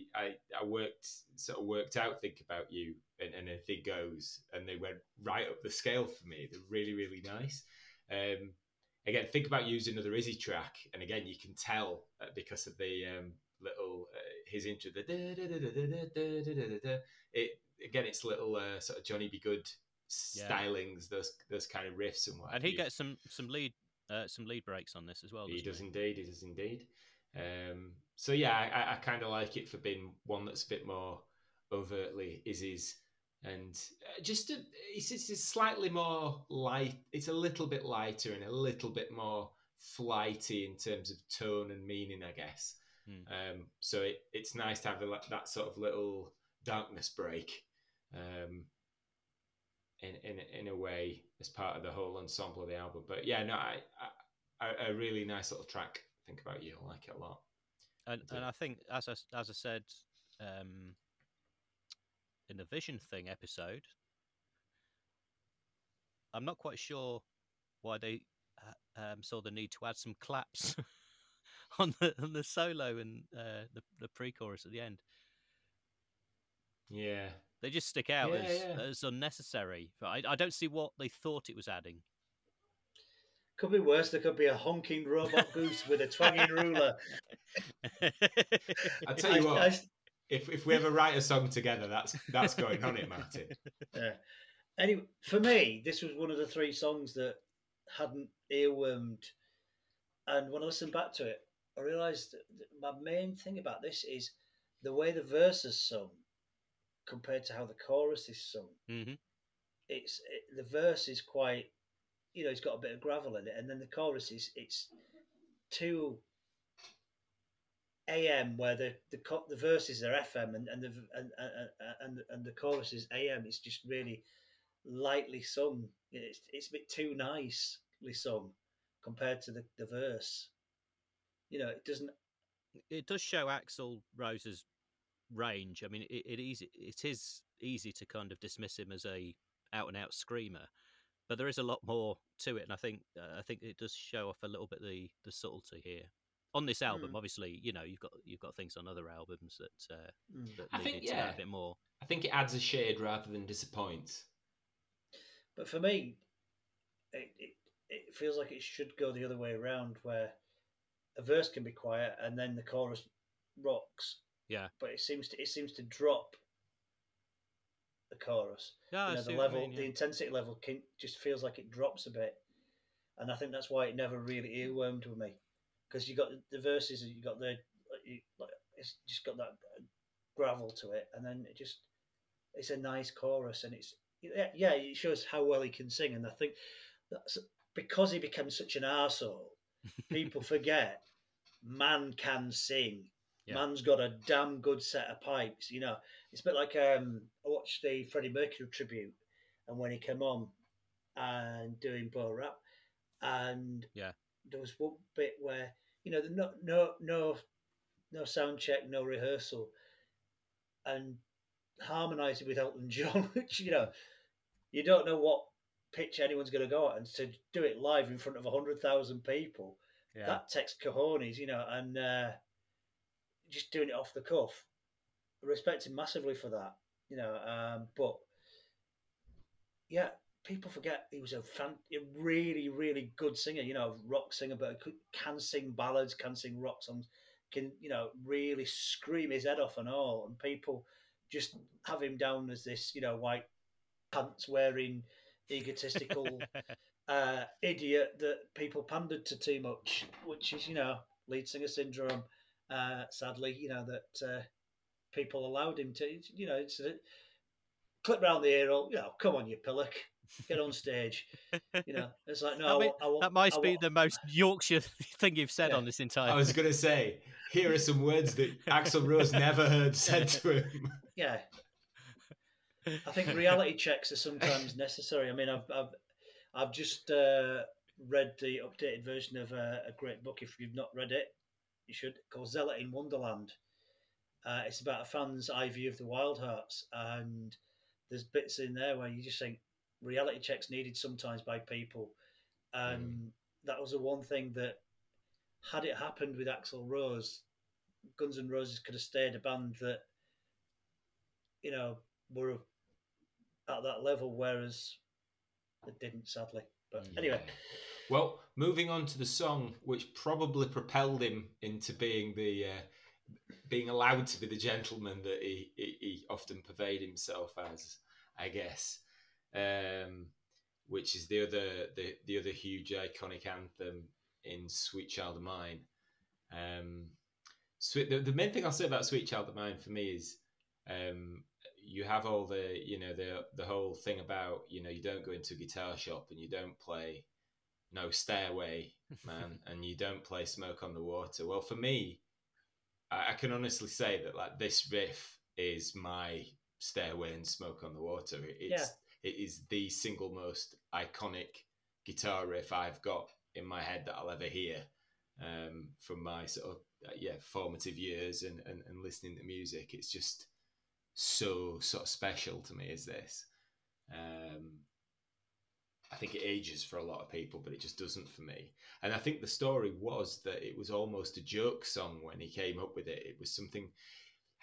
worked out Think About You and Anything Goes, and they went right up the scale for me. They're really, really nice. Again, Think About You is another Izzy track. And again, you can tell because of the... his intro, the da, da, da, da, da, da, da, da, it's little sort of Johnny B. Good stylings, those kind of riffs and what. And he gets some lead breaks on this as well. He does indeed. So yeah, I kind of like it for being one that's a bit more overtly Izzy's, and just it's slightly more light. It's a little bit lighter and a little bit more flighty in terms of tone and meaning, I guess. So it's nice to have that sort of little darkness break. in a way as part of the whole ensemble of the album. But yeah, no, I really nice little track. Think About You, I like it a lot. And I think as I said in the Vision Thing episode, I'm not quite sure why they saw the need to add some claps on the solo and the pre-chorus at the end. Yeah, they just stick out as unnecessary. I don't see what they thought it was adding. Could be worse. There could be a honking robot goose with a twanging ruler. I'll tell you what. If we ever write a song together, that's going on it, Martin. Yeah. Anyway, for me, this was one of the three songs that hadn't earwormed. And when I listened back to it, I realised my main thing about this is the way the verse is sung compared to how the chorus is sung. Mm-hmm. The verse is quite... You know, it's got a bit of gravel in it, and then the chorus is—it's 2 a.m. where the verses are FM, and the chorus is AM. It's just really lightly sung. It's a bit too nicely sung compared to the verse. You know, it doesn't. It does show Axl Rose's range. I mean, it is easy to kind of dismiss him as a out and out screamer. But there is a lot more to it, and I think it does show off a little bit the subtlety here on this album. Obviously, you know, you've got things on other albums that lead to that a bit more. I think it adds a shade rather than disappoints. But for me, it feels like it should go the other way around, where a verse can be quiet and then the chorus rocks. Yeah, but it seems to drop the chorus. Yeah, you know, the intensity level just feels like it drops a bit, and I think that's why it never really earwormed with me, because you got the verses and you got it's just got that gravel to it, and then it's a nice chorus, and it shows how well he can sing. And I think that's because he becomes such an arsehole, people forget man can sing. Yeah. Man's got a damn good set of pipes, you know. It's a bit like I watched the Freddie Mercury tribute, and when he came on and doing Bo Rap, and there was one bit where, you know, no sound check, no rehearsal, and harmonising with Elton John, which, you know, you don't know what pitch anyone's going to go at, and to do it live in front of 100,000 people, that takes cojones, you know, and... just doing it off the cuff. I respect him massively for that, you know. But yeah, people forget he was a really, really good singer, you know, rock singer, but can sing ballads, can sing rock songs, can, you know, really scream his head off and all. And people just have him down as this, you know, white pants wearing egotistical idiot that people pandered to too much, which is, you know, lead singer syndrome. Sadly, you know, that people allowed him to, you know, it's a clip round the ear, you know, come on, you pillock, get on stage. You know, it's like, no, I want the most Yorkshire thing you've said on this entire. I was going to say, here are some words that Axl Rose never heard said to him. Yeah. I think reality checks are sometimes necessary. I mean, I've just read the updated version of a great book. If you've not read it, you should, called Zealot in Wonderland. It's about a fan's eye view of the Wild Hearts, and there's bits in there where you just think reality checks needed sometimes by people. That was the one thing that, had it happened with Axl Rose, Guns N Roses could have stayed a band that, you know, were at that level, whereas it didn't, sadly. But anyway... Well, moving on to the song which probably propelled him into being being allowed to be the gentleman that he often purveyed himself as, I guess, which is the other huge iconic anthem in Sweet Child of Mine. So the main thing I'll say about Sweet Child of Mine for me is you have all the whole thing about, you know, you don't go into a guitar shop and you don't play No Stairway Man and you don't play Smoke on the Water. Well, for me, I can honestly say that, like, this riff is my Stairway and Smoke on the Water. It's It is the single most iconic guitar riff I've got in my head that I'll ever hear from my sort of formative years and listening to music. It's just so sort of special to me is this. I think it ages for a lot of people, but it just doesn't for me. And I think the story was that it was almost a joke song when he came up with it. It was something,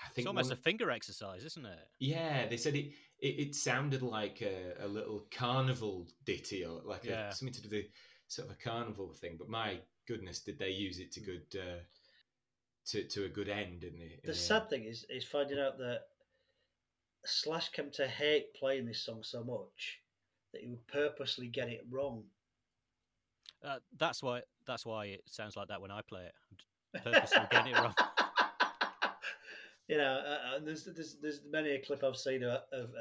I think, it's almost a finger exercise, isn't it? Yeah, they said it sounded like a little carnival ditty or like something to do with sort of a carnival thing. But my goodness, did they use it to good to a good end? The sad thing is finding out that Slash came to hate playing this song so much that he would purposely get it wrong. That's why it sounds like that when I play it. I'm purposely getting it wrong. You know, and there's many a clip I've seen of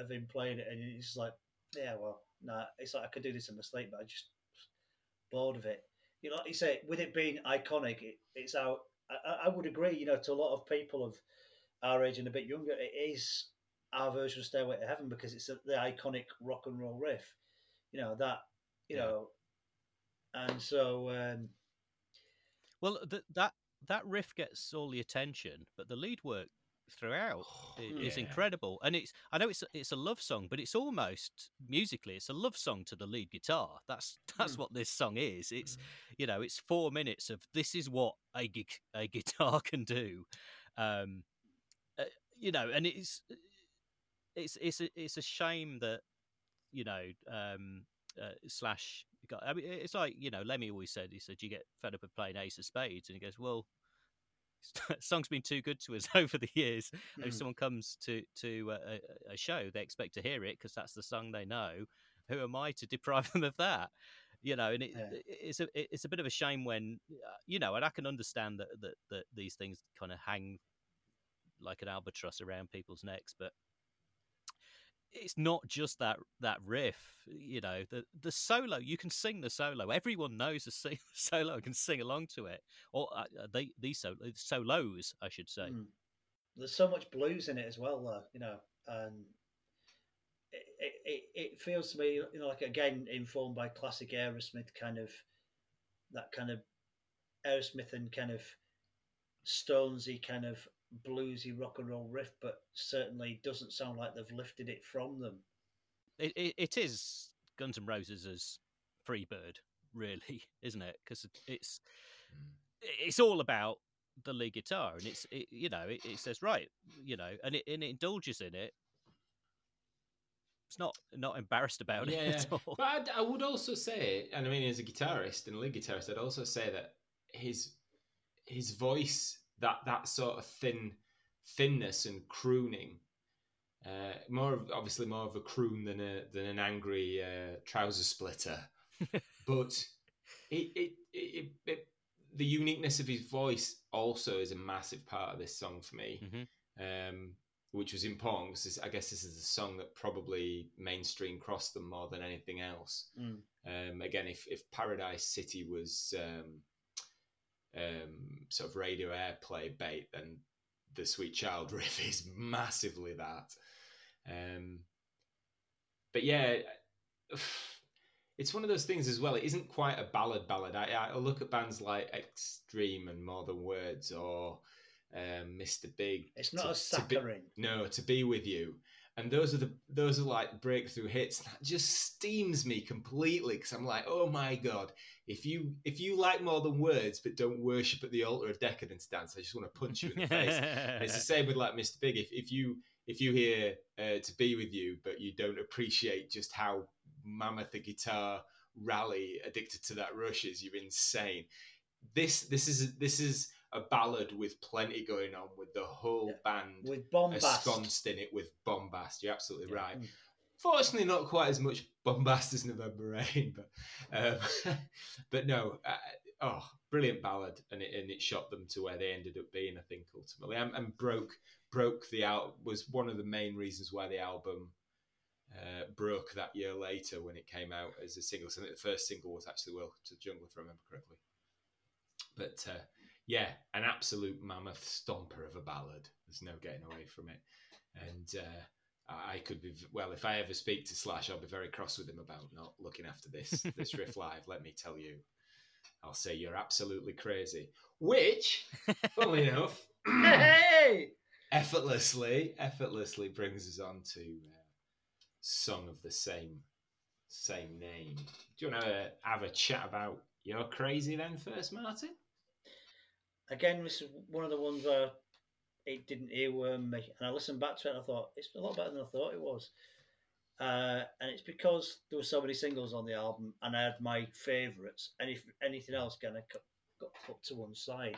him playing it, and it's just like, yeah, well, nah. It's like I could do this in my sleep, but I'm just bored of it. You know, like you say, with it being iconic, it's out. I would agree. You know, to a lot of people of our age and a bit younger, it is our version of Stairway to Heaven because it's the iconic rock and roll riff. You know that. You know, and so. Well, that riff gets all the attention, but the lead work throughout is incredible, and it's a love song, but it's almost musically it's a love song to the lead guitar. That's what this song is. It's you know, it's 4 minutes of this is what a guitar can do, you know, and it's a shame that Slash. I mean, it's like, you know, Lemmy always said, he said, you get fed up of playing Ace of Spades, and he goes, well, song's been too good to us over the years. Mm. If someone comes to a show, they expect to hear it because that's the song they know. Who am I to deprive them of that? You know, and it's a bit of a shame when, you know, and I can understand that these things kind of hang like an albatross around people's necks, but it's not just that riff, you know, the solo. You can sing the solo. Everyone knows the solo and can sing along to it. Or solos, I should say. Mm. There's so much blues in it as well, though, you know. And it feels to me, you know, like, again, informed by classic Aerosmith kind of Aerosmith and kind of Stonesy kind of bluesy rock and roll riff, but certainly doesn't sound like they've lifted it from them. It is Guns N Roses as Freebird, really, isn't it? Because it's all about the lead guitar, and it says, right, you know, and it indulges in it. It's not embarrassed about it at all. But I would also say, and I mean, as a guitarist and lead guitarist, I'd also say that his voice, that sort of thinness and crooning, more of a croon than an angry trouser splitter, but it the uniqueness of his voice also is a massive part of this song for me, which was important because I guess this is the song that probably mainstream crossed them more than anything else. Mm. Again, if Paradise City was sort of radio airplay bait, then the Sweet Child riff is massively that. But yeah, it's one of those things as well. It isn't quite a ballad. I look at bands like Extreme and More Than Words or Mr. Big. It's not a saccharine. To Be With You. And those are like breakthrough hits. That just steams me completely because I'm like, oh my God, if you like More Than Words but don't worship at the altar of decadence dance, I just want to punch you in the face. And it's the same with like Mr. Big. If you hear To Be With You but you don't appreciate just how mammoth the guitar rally Addicted to That Rush is, you're insane. This is a ballad with plenty going on, with the whole band with ensconced in it with bombast. You're absolutely right. Mm. Fortunately, not quite as much bombast as November Rain, but no, brilliant ballad, and it shot them to where they ended up being, I think, ultimately, and broke the album. Was one of the main reasons why the album broke that year later when it came out as a single. So I think the first single was actually Welcome to the Jungle, if I remember correctly, but. Yeah, an absolute mammoth stomper of a ballad. There's no getting away from it. And I could be, well, if I ever speak to Slash, I'll be very cross with him about not looking after this riff live, let me tell you. I'll say you're absolutely crazy. Which, funnily enough, hey! effortlessly brings us on to song of the same name. Do you want to have a chat about You're Crazy Then first, Martin? Again, this is one of the ones where it didn't earworm me. And I listened back to it and I thought, it's a lot better than I thought it was. And it's because there were so many singles on the album and I had my favourites. And if anything else kind of got put to one side.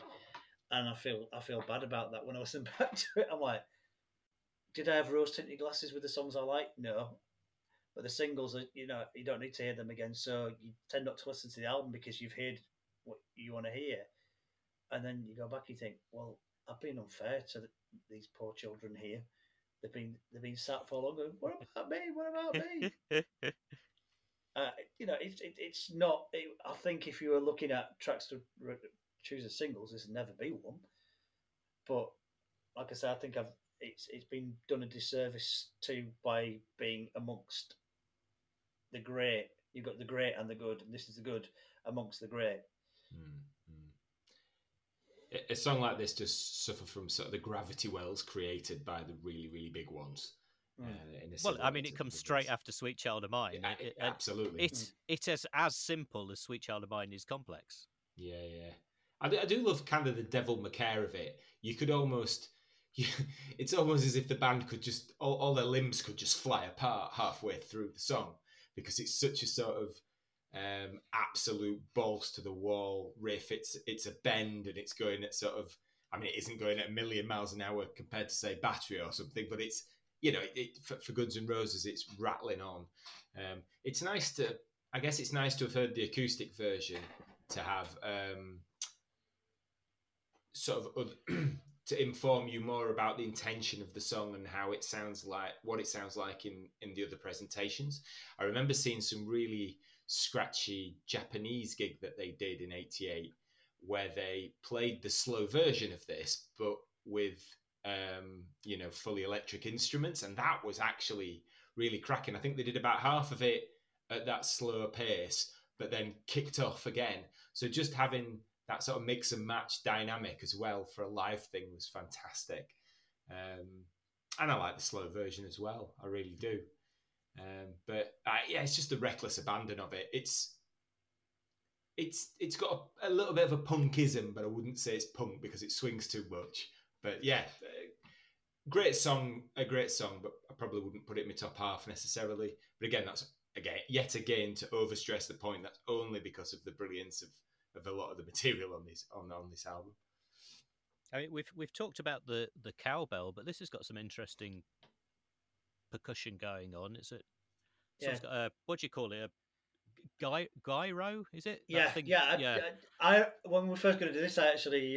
And I feel bad about that. When I listen back to it, I'm like, did I have rose-tinted glasses with the songs I like? No. But the singles, you don't need to hear them again. So you tend not to listen to the album because you've heard what you want to hear. And then you go back and you think, well, I've been unfair to these poor children here. They've been sat for long going, what about me? What about me? It's not... I think if you were looking at tracks to choose as singles, this would never be one. But like I said, I think it's been done a disservice to by being amongst the great. You've got the great and the good, and this is the good amongst the great. Mm-hmm. A song like this does suffer from sort of the gravity wells created by the really, really big ones. Mm. It comes straight after Sweet Child of Mine. Yeah, absolutely. It is as simple as Sweet Child of Mine is complex. Yeah, yeah. I do love kind of the devil may care of it. You could almost... it's almost as if the band could just... All their limbs could just fly apart halfway through the song because it's such a sort of absolute balls-to-the-wall riff. It's a bend and it's going at sort of... I mean, it isn't going at 1,000,000 miles an hour compared to, say, Battery or something, but it's, for Guns N' Roses, it's rattling on. It's nice to... I guess it's nice to have heard the acoustic version to have... sort of to inform you more about the intention of the song and how it sounds like, what it sounds like in the other presentations. I remember seeing some really scratchy Japanese gig that they did in 1988 where they played the slow version of this, but with, fully electric instruments. And that was actually really cracking. I think they did about half of it at that slower pace, but then kicked off again. So just having that sort of mix and match dynamic as well for a live thing was fantastic. And I like the slow version as well. I really do. But it's just the reckless abandon of it. It's got a little bit of a punkism, but I wouldn't say it's punk because it swings too much. But yeah, a great song, but I probably wouldn't put it in my top half necessarily. But again, that's to overstress the point, that's only because of the brilliance of a lot of the material on this album. I mean, we've talked about the cowbell, but this has got some interesting percussion going on. Is it? Yeah. It's got a, what do you call it? A gyro? Is it? Yeah, yeah. I when we were first going to do this, I actually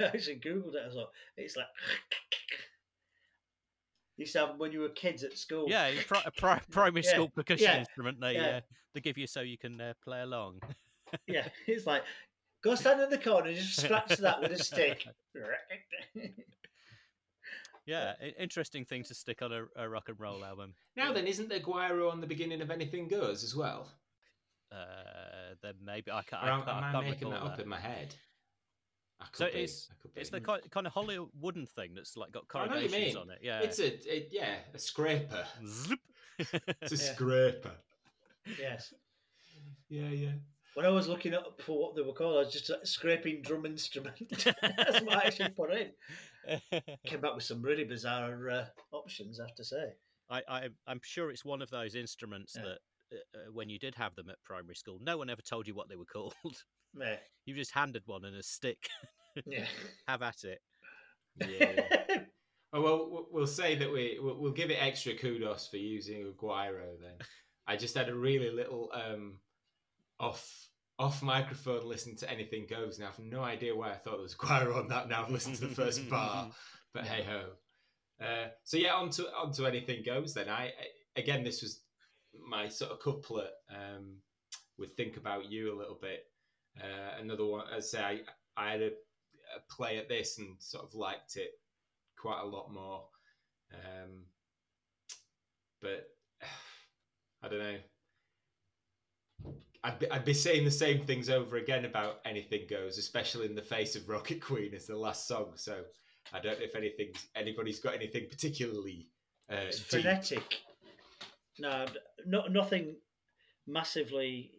googled it. I thought it's like you used to have when you were kids at school. Yeah, primary school percussion instrument. They give you so you can play along. Yeah, it's like, go stand in the corner and just scratch that with a stick. Yeah, interesting thing to stick on a rock and roll album. Now then, isn't there guiro on the beginning of Anything Goes as well? Then maybe. I can't making that up in my head. It's the kind of Hollywooden thing that's like got coronations on it. Yeah, it's a scraper. It's a scraper. Yes. Yeah, yeah. When I was looking up for what they were called, I was just scraping drum instrument. That's what I actually put in. Came back with some really bizarre options, I have to say. I'm sure it's one of those instruments that when you did have them at primary school, no one ever told you what they were called. Yeah. You just handed one and a stick. Yeah. Have at it. Yeah. Oh, well, we'll say that we'll give it extra kudos for using a guiro then. I just had a really little... off microphone listening to Anything Goes now. I have no idea why I thought there was choir on that now. I've listened to the first bar, but hey ho. So onto Anything Goes then. I this was my sort of couplet with Think About You a little bit. Another one, as I say, I had a play at this and sort of liked it quite a lot more. But I don't know. I'd be saying the same things over again about Anything Goes, especially in the face of Rocket Queen as the last song. So I don't know if anybody's got anything particularly it's frenetic. No, nothing massively.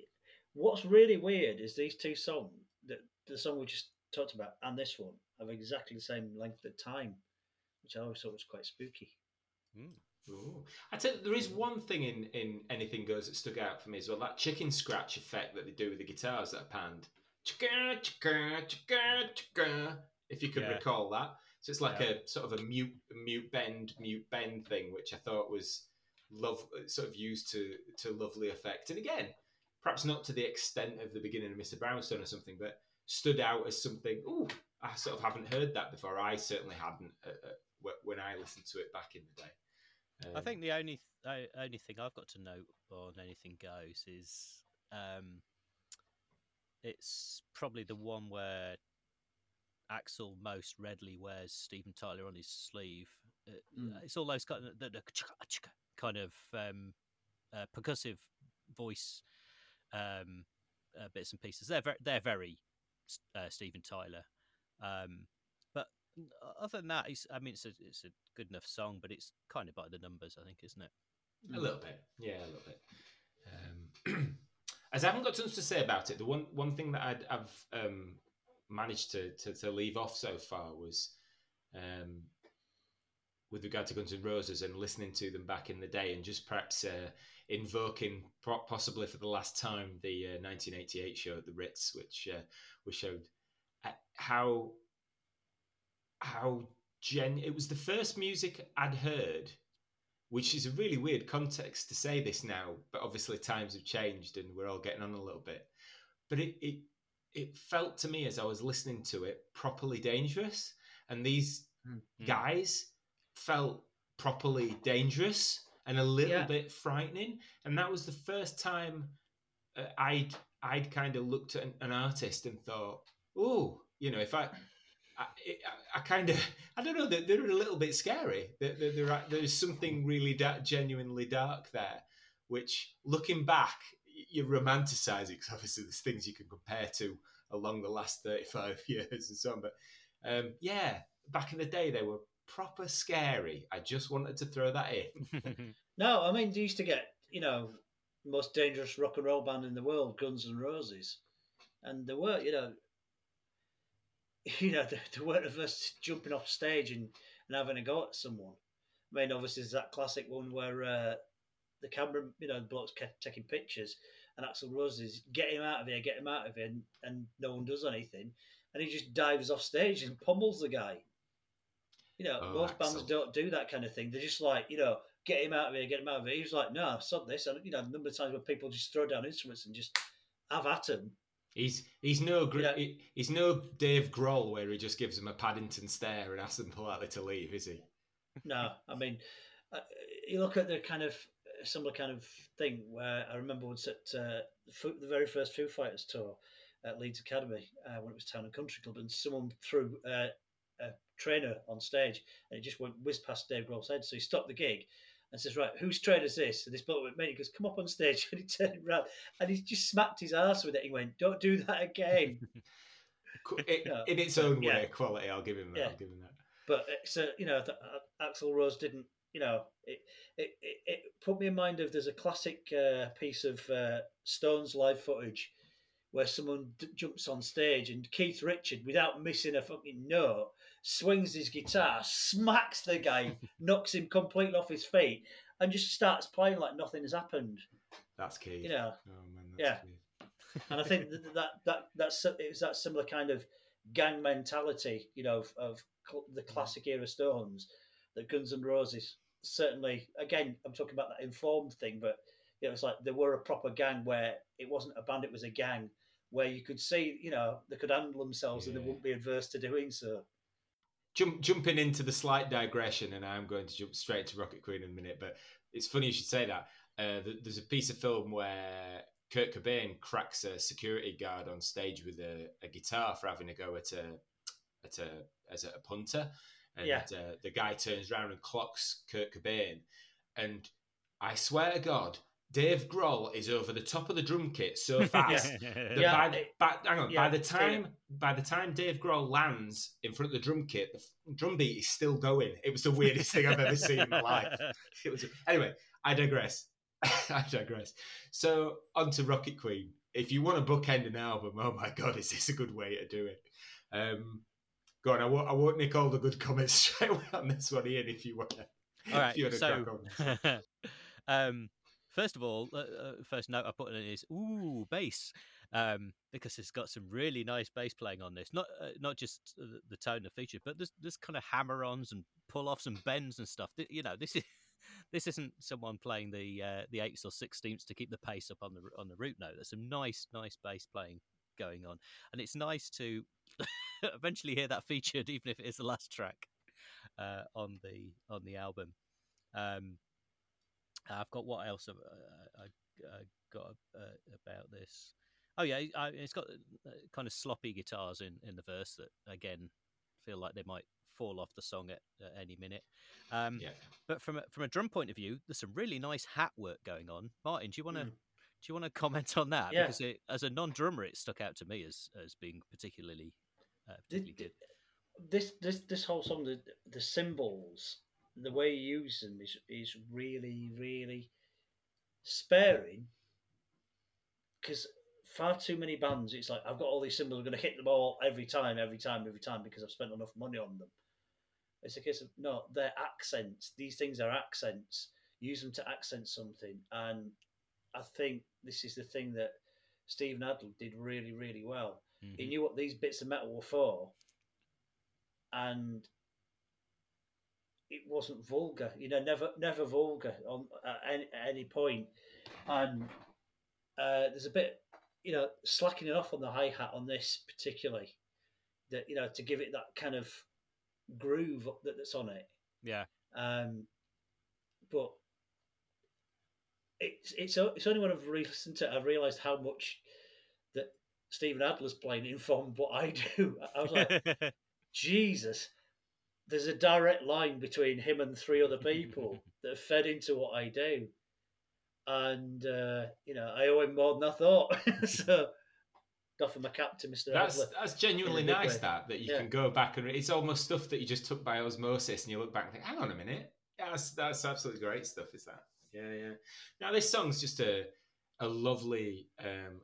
What's really weird is these two songs, the song we just talked about and this one, have exactly the same length of time, which I always thought was quite spooky. Mm. Ooh. I tell you, there is one thing in Anything Goes that stuck out for me as well, that chicken scratch effect that they do with the guitars that are panned. Chicka, chicka, chicka, chicka, if you can recall that. So it's like a sort of a mute bend thing, which I thought was sort of used to lovely effect. And again, perhaps not to the extent of the beginning of Mr. Brownstone or something, but stood out as something, ooh, I sort of haven't heard that before. I certainly hadn't when I listened to it back in the day. I think the only thing I've got to note on Anything Goes is it's probably the one where Axl most readily wears Steven Tyler on his sleeve. It's all those kind of percussive voice bits and pieces. They're very Steven Tyler. But other than that, it's a good enough song, but it's kind of by the numbers, I think, isn't it? A little bit. Yeah, a little bit. As I haven't got too much to say about it, the one thing that I've managed to leave off so far was with regard to Guns N' Roses and listening to them back in the day, and just perhaps invoking, possibly for the last time, the 1988 show at the Ritz, which we showed how it was the first music I'd heard, which is a really weird context to say this now, but obviously times have changed and we're all getting on a little bit. But it felt to me, as I was listening to it, properly dangerous. And these guys felt properly dangerous and a little bit frightening. And that was the first time I'd kind of looked at an artist and thought, oh, you know, if I kind of, I don't know, they're a little bit scary. There's something really genuinely dark there, which, looking back, you're romanticising, because obviously there's things you can compare to along the last 35 years and so on. But back in the day, they were proper scary. I just wanted to throw that in. No, I mean, they used to get, you know, most dangerous rock and roll band in the world, Guns N' Roses. And they were, you know, they weren't averse to jumping off stage and having a go at someone. I mean, obviously, there's that classic one where the camera, you know, the bloke's kept taking pictures, and Axl Rose is, get him out of here, and no one does anything. And he just dives off stage and pummels the guy. You know, most bands don't do that kind of thing. They're just like, you know, get him out of here. He was like, no, I saw this. And, you know, the number of times where people just throw down instruments and just have at him. He's no Dave Grohl, where he just gives him a Paddington stare and asks them politely to leave, is he? No, I mean, you look at the kind of similar kind of thing where I remember once at the very first Foo Fighters tour at Leeds Academy when it was Town and Country Club, and someone threw a trainer on stage and it just went whiz past Dave Grohl's head, so he stopped the gig. And says, right, whose trainer's this? And this bloke went, mate, he goes, come up on stage. And he turned around and he just smacked his arse with it. He went, don't do that again. In its own way, quality, I'll give him that. Yeah. I'll give him that. But, so, you know, Axl Rose didn't, you know, it put me in mind of, there's a classic piece of Stones live footage where someone jumps on stage and Keith Richard, without missing a fucking note, swings his guitar, smacks the guy, knocks him completely off his feet, and just starts playing like nothing has happened. That's Keith. You know? Oh, man, that's Keith. And I think that's it was that similar kind of gang mentality, you know, of the classic era Stones, that Guns N' Roses certainly, again, I'm talking about that informed thing, but you know, it's like they were a proper gang where it wasn't a band, it was a gang where you could see, you know, they could handle themselves and they wouldn't be adverse to doing so. Jumping into the slight digression, and I'm going to jump straight to Rocket Queen in a minute, but it's funny you should say that. There's a piece of film where Kurt Cobain cracks a security guard on stage with a guitar for having a go at a punter, And the guy turns around and clocks Kurt Cobain. And I swear to God, Dave Grohl is over the top of the drum kit so fast. By the time Dave Grohl lands in front of the drum kit, the drum beat is still going. It was the weirdest thing I've ever seen in my life. Anyway, I digress. So on to Rocket Queen. If you want to bookend an album, oh my God, is this a good way to do it? Go on, I won't nick all the good comments straight away on this one, Ian, if you want to. All right, so... First of all, first note I put in is bass, because it's got some really nice bass playing on this. Not just the tone of feature, but there's kind of hammer-ons and pull-offs and bends and stuff. You know, this isn't someone playing the eighths or sixteenths to keep the pace up on the root note. There's some nice bass playing going on, and it's nice to eventually hear that featured, even if it is the last track on the album. I've got what else I got about this. Oh yeah, it's got kind of sloppy guitars in the verse that again feel like they might fall off the song at any minute. But from a drum point of view, there's some really nice hat work going on. Martin, do you want to comment on that? Yeah. Because as a non-drummer, it stuck out to me as being particularly good. This whole song, the cymbals. The way he uses them is really, really sparing, because far too many bands, it's like, I've got all these cymbals, I'm going to hit them all every time, because I've spent enough money on them. It's a case of, no, they're accents. These things are accents. Use them to accent something. And I think this is the thing that Steve Adler did really, really well. Mm-hmm. He knew what these bits of metal were for, and it wasn't vulgar, never vulgar at any point. And there's a bit, slackening off on the hi-hat on this particularly, that, to give it that kind of groove that's on it. Yeah. But it's only when I've re-listened to it, I've realised how much that Stephen Adler's playing informed what I do. I was like, Jesus. There's a direct line between him and three other people that are fed into what I do. And, I owe him more than I thought. So, off of my cap to Mr. That's genuinely nice, that you can go back and... It's almost stuff that you just took by osmosis and you look back and think, hang on a minute. Yeah, that's absolutely great stuff, is that? Yeah, yeah. Now, this song's just a lovely...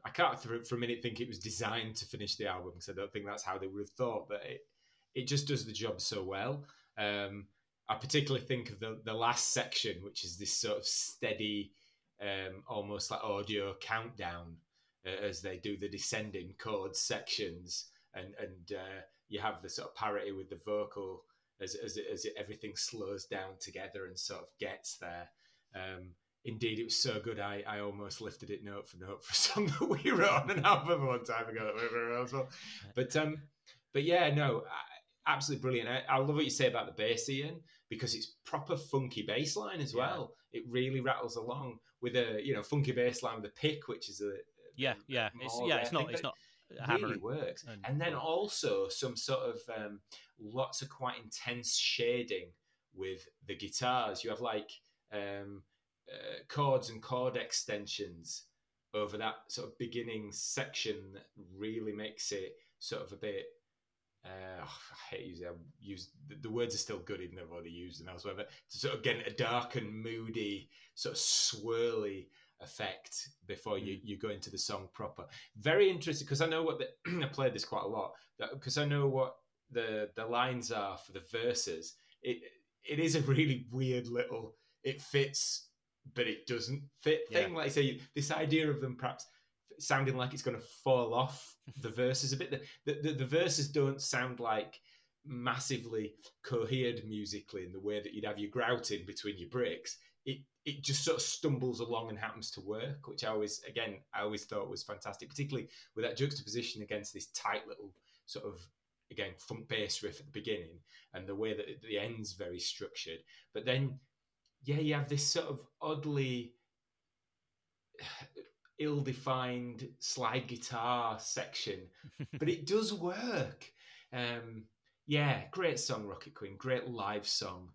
I can't for a minute think it was designed to finish the album, because I don't think that's how they would have thought, but it just does the job so well. I particularly think of the last section, which is this sort of steady, almost like audio countdown as they do the descending chord sections, and you have the sort of parity with the vocal as everything slows down together and sort of gets there. Indeed, it was so good, I almost lifted it note for note for a song that we wrote on an album a long time ago that we wrote as well. But yeah, no. Absolutely brilliant. I love what you say about the bass, Ian, because it's proper funky bass line as well. It really rattles along with a funky bass line with a pick, which is it's not hammering. Really works. And then also some sort of lots of quite intense shading with the guitars. You have like chords and chord extensions over that sort of beginning section that really makes it sort of a bit. I hate using. The words are still good, even though I've already used them elsewhere. But to sort of get a dark and moody, sort of swirly effect before you go into the song proper. Very interesting, because I know what I played this quite a lot. Because I know what the lines are for the verses. It is a really weird little. It fits, but it doesn't fit thing. Like I say, this idea of them perhaps sounding like it's going to fall off the verses a bit. The verses don't sound like massively cohered musically in the way that you'd have your grout in between your bricks. It just sort of stumbles along and happens to work, which I always thought was fantastic, particularly with that juxtaposition against this tight little sort of, again, funk bass riff at the beginning and the way that the end's very structured. But then, you have this sort of oddly... ill-defined slide guitar section, but it does work. Yeah, great song, Rocket Queen. Great live song.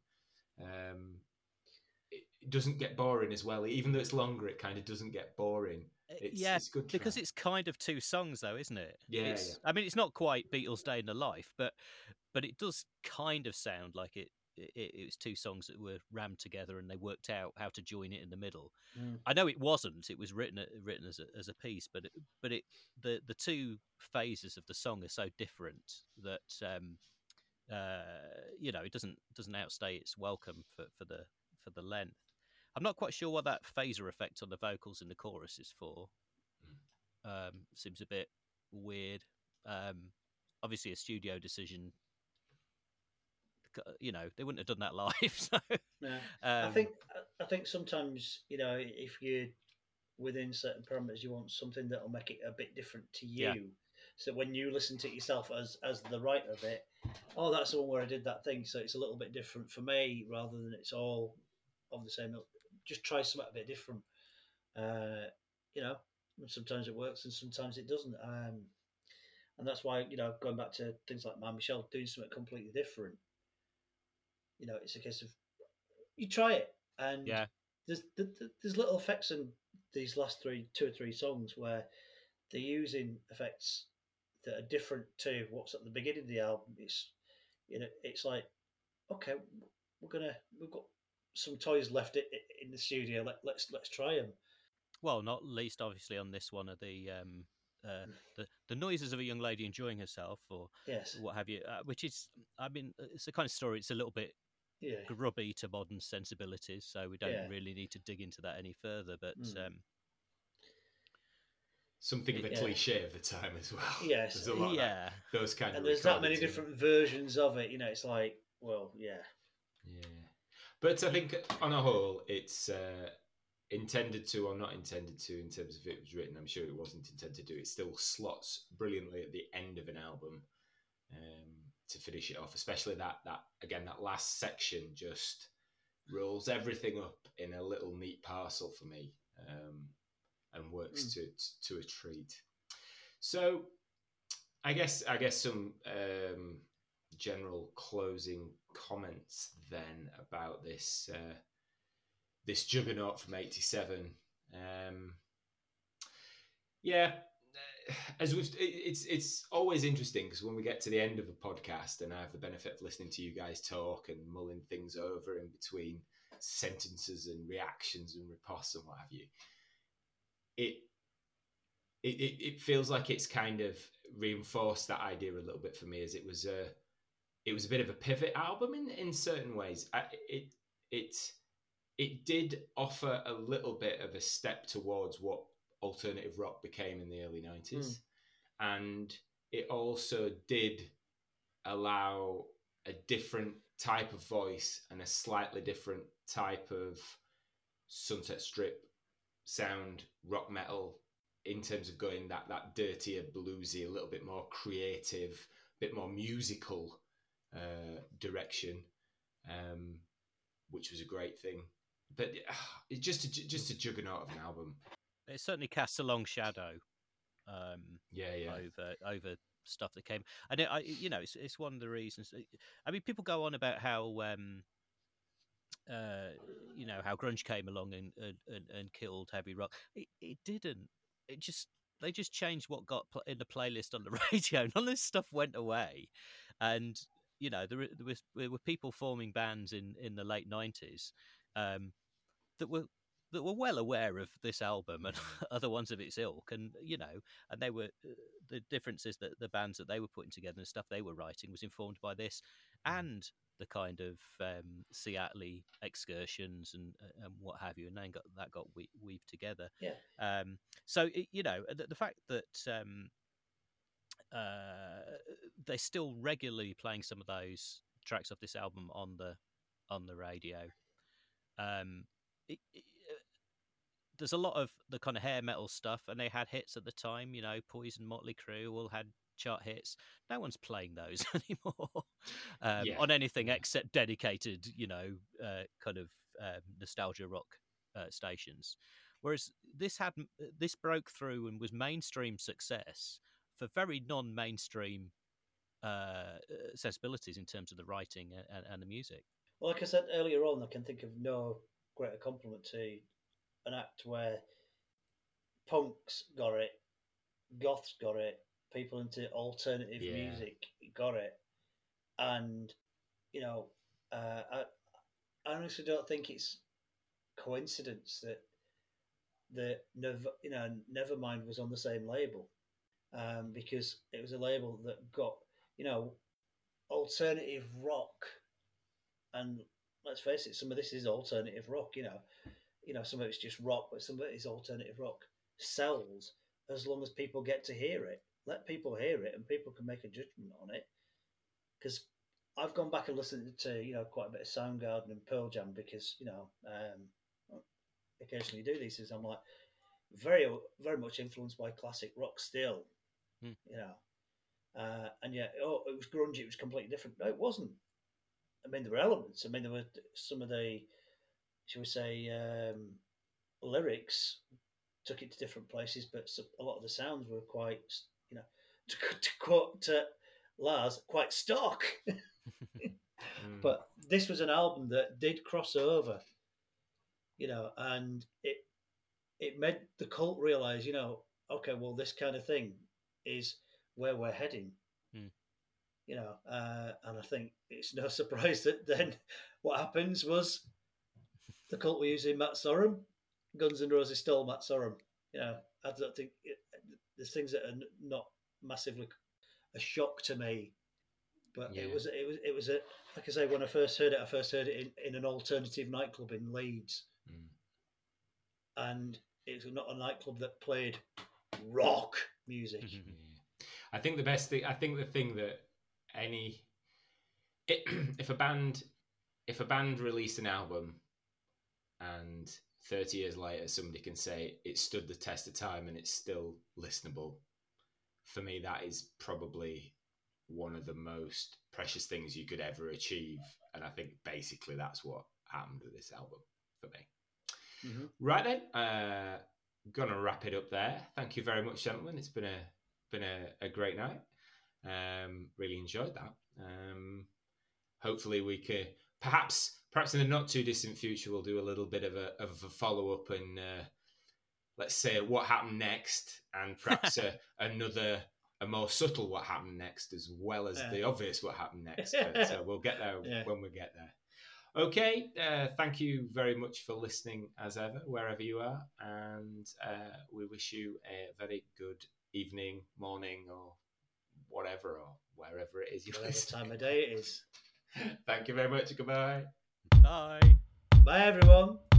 It doesn't get boring as well. Even though it's longer, it kind of doesn't get boring. It's good track. Because it's kind of two songs, though, isn't it? Yeah. I mean, it's not quite Beatles' Day in the Life, but it does kind of sound like it was two songs that were rammed together and they worked out how to join it in the middle. Mm. I know it wasn't. It was written as a piece, but the two phases of the song are so different that it doesn't outstay its welcome for the length. I'm not quite sure what that phaser effect on the vocals in the chorus is for. Mm. Seems a bit weird. Obviously a studio decision. You know, they wouldn't have done that live. So. No. I think sometimes, you know, if you're within certain parameters, you want something that'll make it a bit different to you. Yeah. So when you listen to it yourself as the writer of it, oh, that's the one where I did that thing, so it's a little bit different for me, rather than it's all of the same. Just try something a bit different. Sometimes it works and sometimes it doesn't. And that's why, you know, going back to things like My Michelle, doing something completely different. You know, it's a case of you try it, and yeah. There's little effects in these last two or three songs where they're using effects that are different to what's at the beginning of the album. It's, you know, it's like, okay, we've got some toys left in the studio. Let's try them. Well, not least obviously on this one are the noises of a young lady enjoying herself, or yes, what have you. Which is, I mean, it's the kind of story. It's a little bit grubby to modern sensibilities, so we don't really need to dig into that any further. But something of a cliche of the time as well. Yes, there's a lot of those kind of. And there's that many different versions of it. You know, it's like, well, yeah. But I think on a whole, it's intended to or not intended to in terms of it was written. I'm sure it wasn't intended to. It still slots brilliantly at the end of an album to finish it off, especially that last section just rolls everything up in a little neat parcel for me and works to a treat. So I guess some general closing comments then about this this juggernaut from 1987. As it's always interesting because when we get to the end of a podcast and I have the benefit of listening to you guys talk and mulling things over in between sentences and reactions and riposte and what have you, it feels like it's kind of reinforced that idea a little bit for me, as it was a bit of a pivot album in certain ways. It did offer a little bit of a step towards what alternative rock became in the early 90s. Mm. And it also did allow a different type of voice and a slightly different type of Sunset Strip sound, rock metal, in terms of going that dirtier, bluesy, a little bit more creative, a bit more musical direction, which was a great thing. But it's just a juggernaut of an album. It certainly casts a long shadow over stuff that came. And it's one of the reasons. I mean, people go on about how how grunge came along and killed heavy rock. It didn't. They just changed what got in the playlist on the radio. None of this stuff went away. And you know, there were people forming bands in the late 90s that were well aware of this album and other ones of its ilk, and you know, and they were the difference is that the bands that they were putting together and stuff they were writing was informed by this and the kind of Seattle-y excursions and what have you, and then got weaved together. Yeah. So it, you know, the fact that they're still regularly playing some of those tracks off this album on the radio. There's a lot of the kind of hair metal stuff, and they had hits at the time. You know, Poison, Motley Crue all had chart hits. No one's playing those anymore on anything except dedicated, you know, kind of nostalgia rock stations. Whereas this broke through and was mainstream success for very non-mainstream sensibilities in terms of the writing and the music. Well, like I said earlier on, I can think of no greater compliment to an act where punks got it, goths got it, people into alternative music got it. And, you know, I honestly don't think it's coincidence that Nevermind was on the same label, because it was a label that got, you know, alternative rock, and let's face it, some of this is alternative rock. You know, some of it's just rock, but some of it is alternative rock. Sells as long as people get to hear it. Let people hear it, and people can make a judgment on it. Because I've gone back and listened to, you know, quite a bit of Soundgarden and Pearl Jam, because, you know, occasionally do these things. I'm like, very, very much influenced by classic rock still, you know. And yeah, it was grunge. It was completely different. No, it wasn't. I mean, there were elements. I mean, there were some of the, shall we say, lyrics took it to different places, but a lot of the sounds were quite, you know, to quote Lars, quite stark. But this was an album that did cross over. You know, and it made the Cult realise, you know, okay, well, this kind of thing is where we're heading. You know, and I think it's no surprise that then what happens was the Cult were using Matt Sorum. Guns N Roses stole Matt Sorum. You know, I don't think there's things that are not massively a shock to me, but it was a, like I say, when I first heard it in an alternative nightclub in Leeds. And it was not a nightclub that played rock music. I think the best thing, if a band released an album and 30 years later somebody can say it stood the test of time and it's still listenable, for me that is probably one of the most precious things you could ever achieve. And I think basically that's what happened with this album for me. Right then, gonna wrap it up there. Thank you very much, gentlemen. It's been a great night. Really enjoyed that. Hopefully we could, perhaps in the not too distant future, we'll do a little bit of a follow up and let's say what happened next, and perhaps a more subtle what happened next, as well as the obvious what happened next. But we'll get there when we get there. Okay, thank you very much for listening as ever, wherever you are, and we wish you a very good evening, morning, or whatever, or wherever it is you listen. Whatever time of day it is. Thank you very much. Goodbye. Bye. Bye, everyone.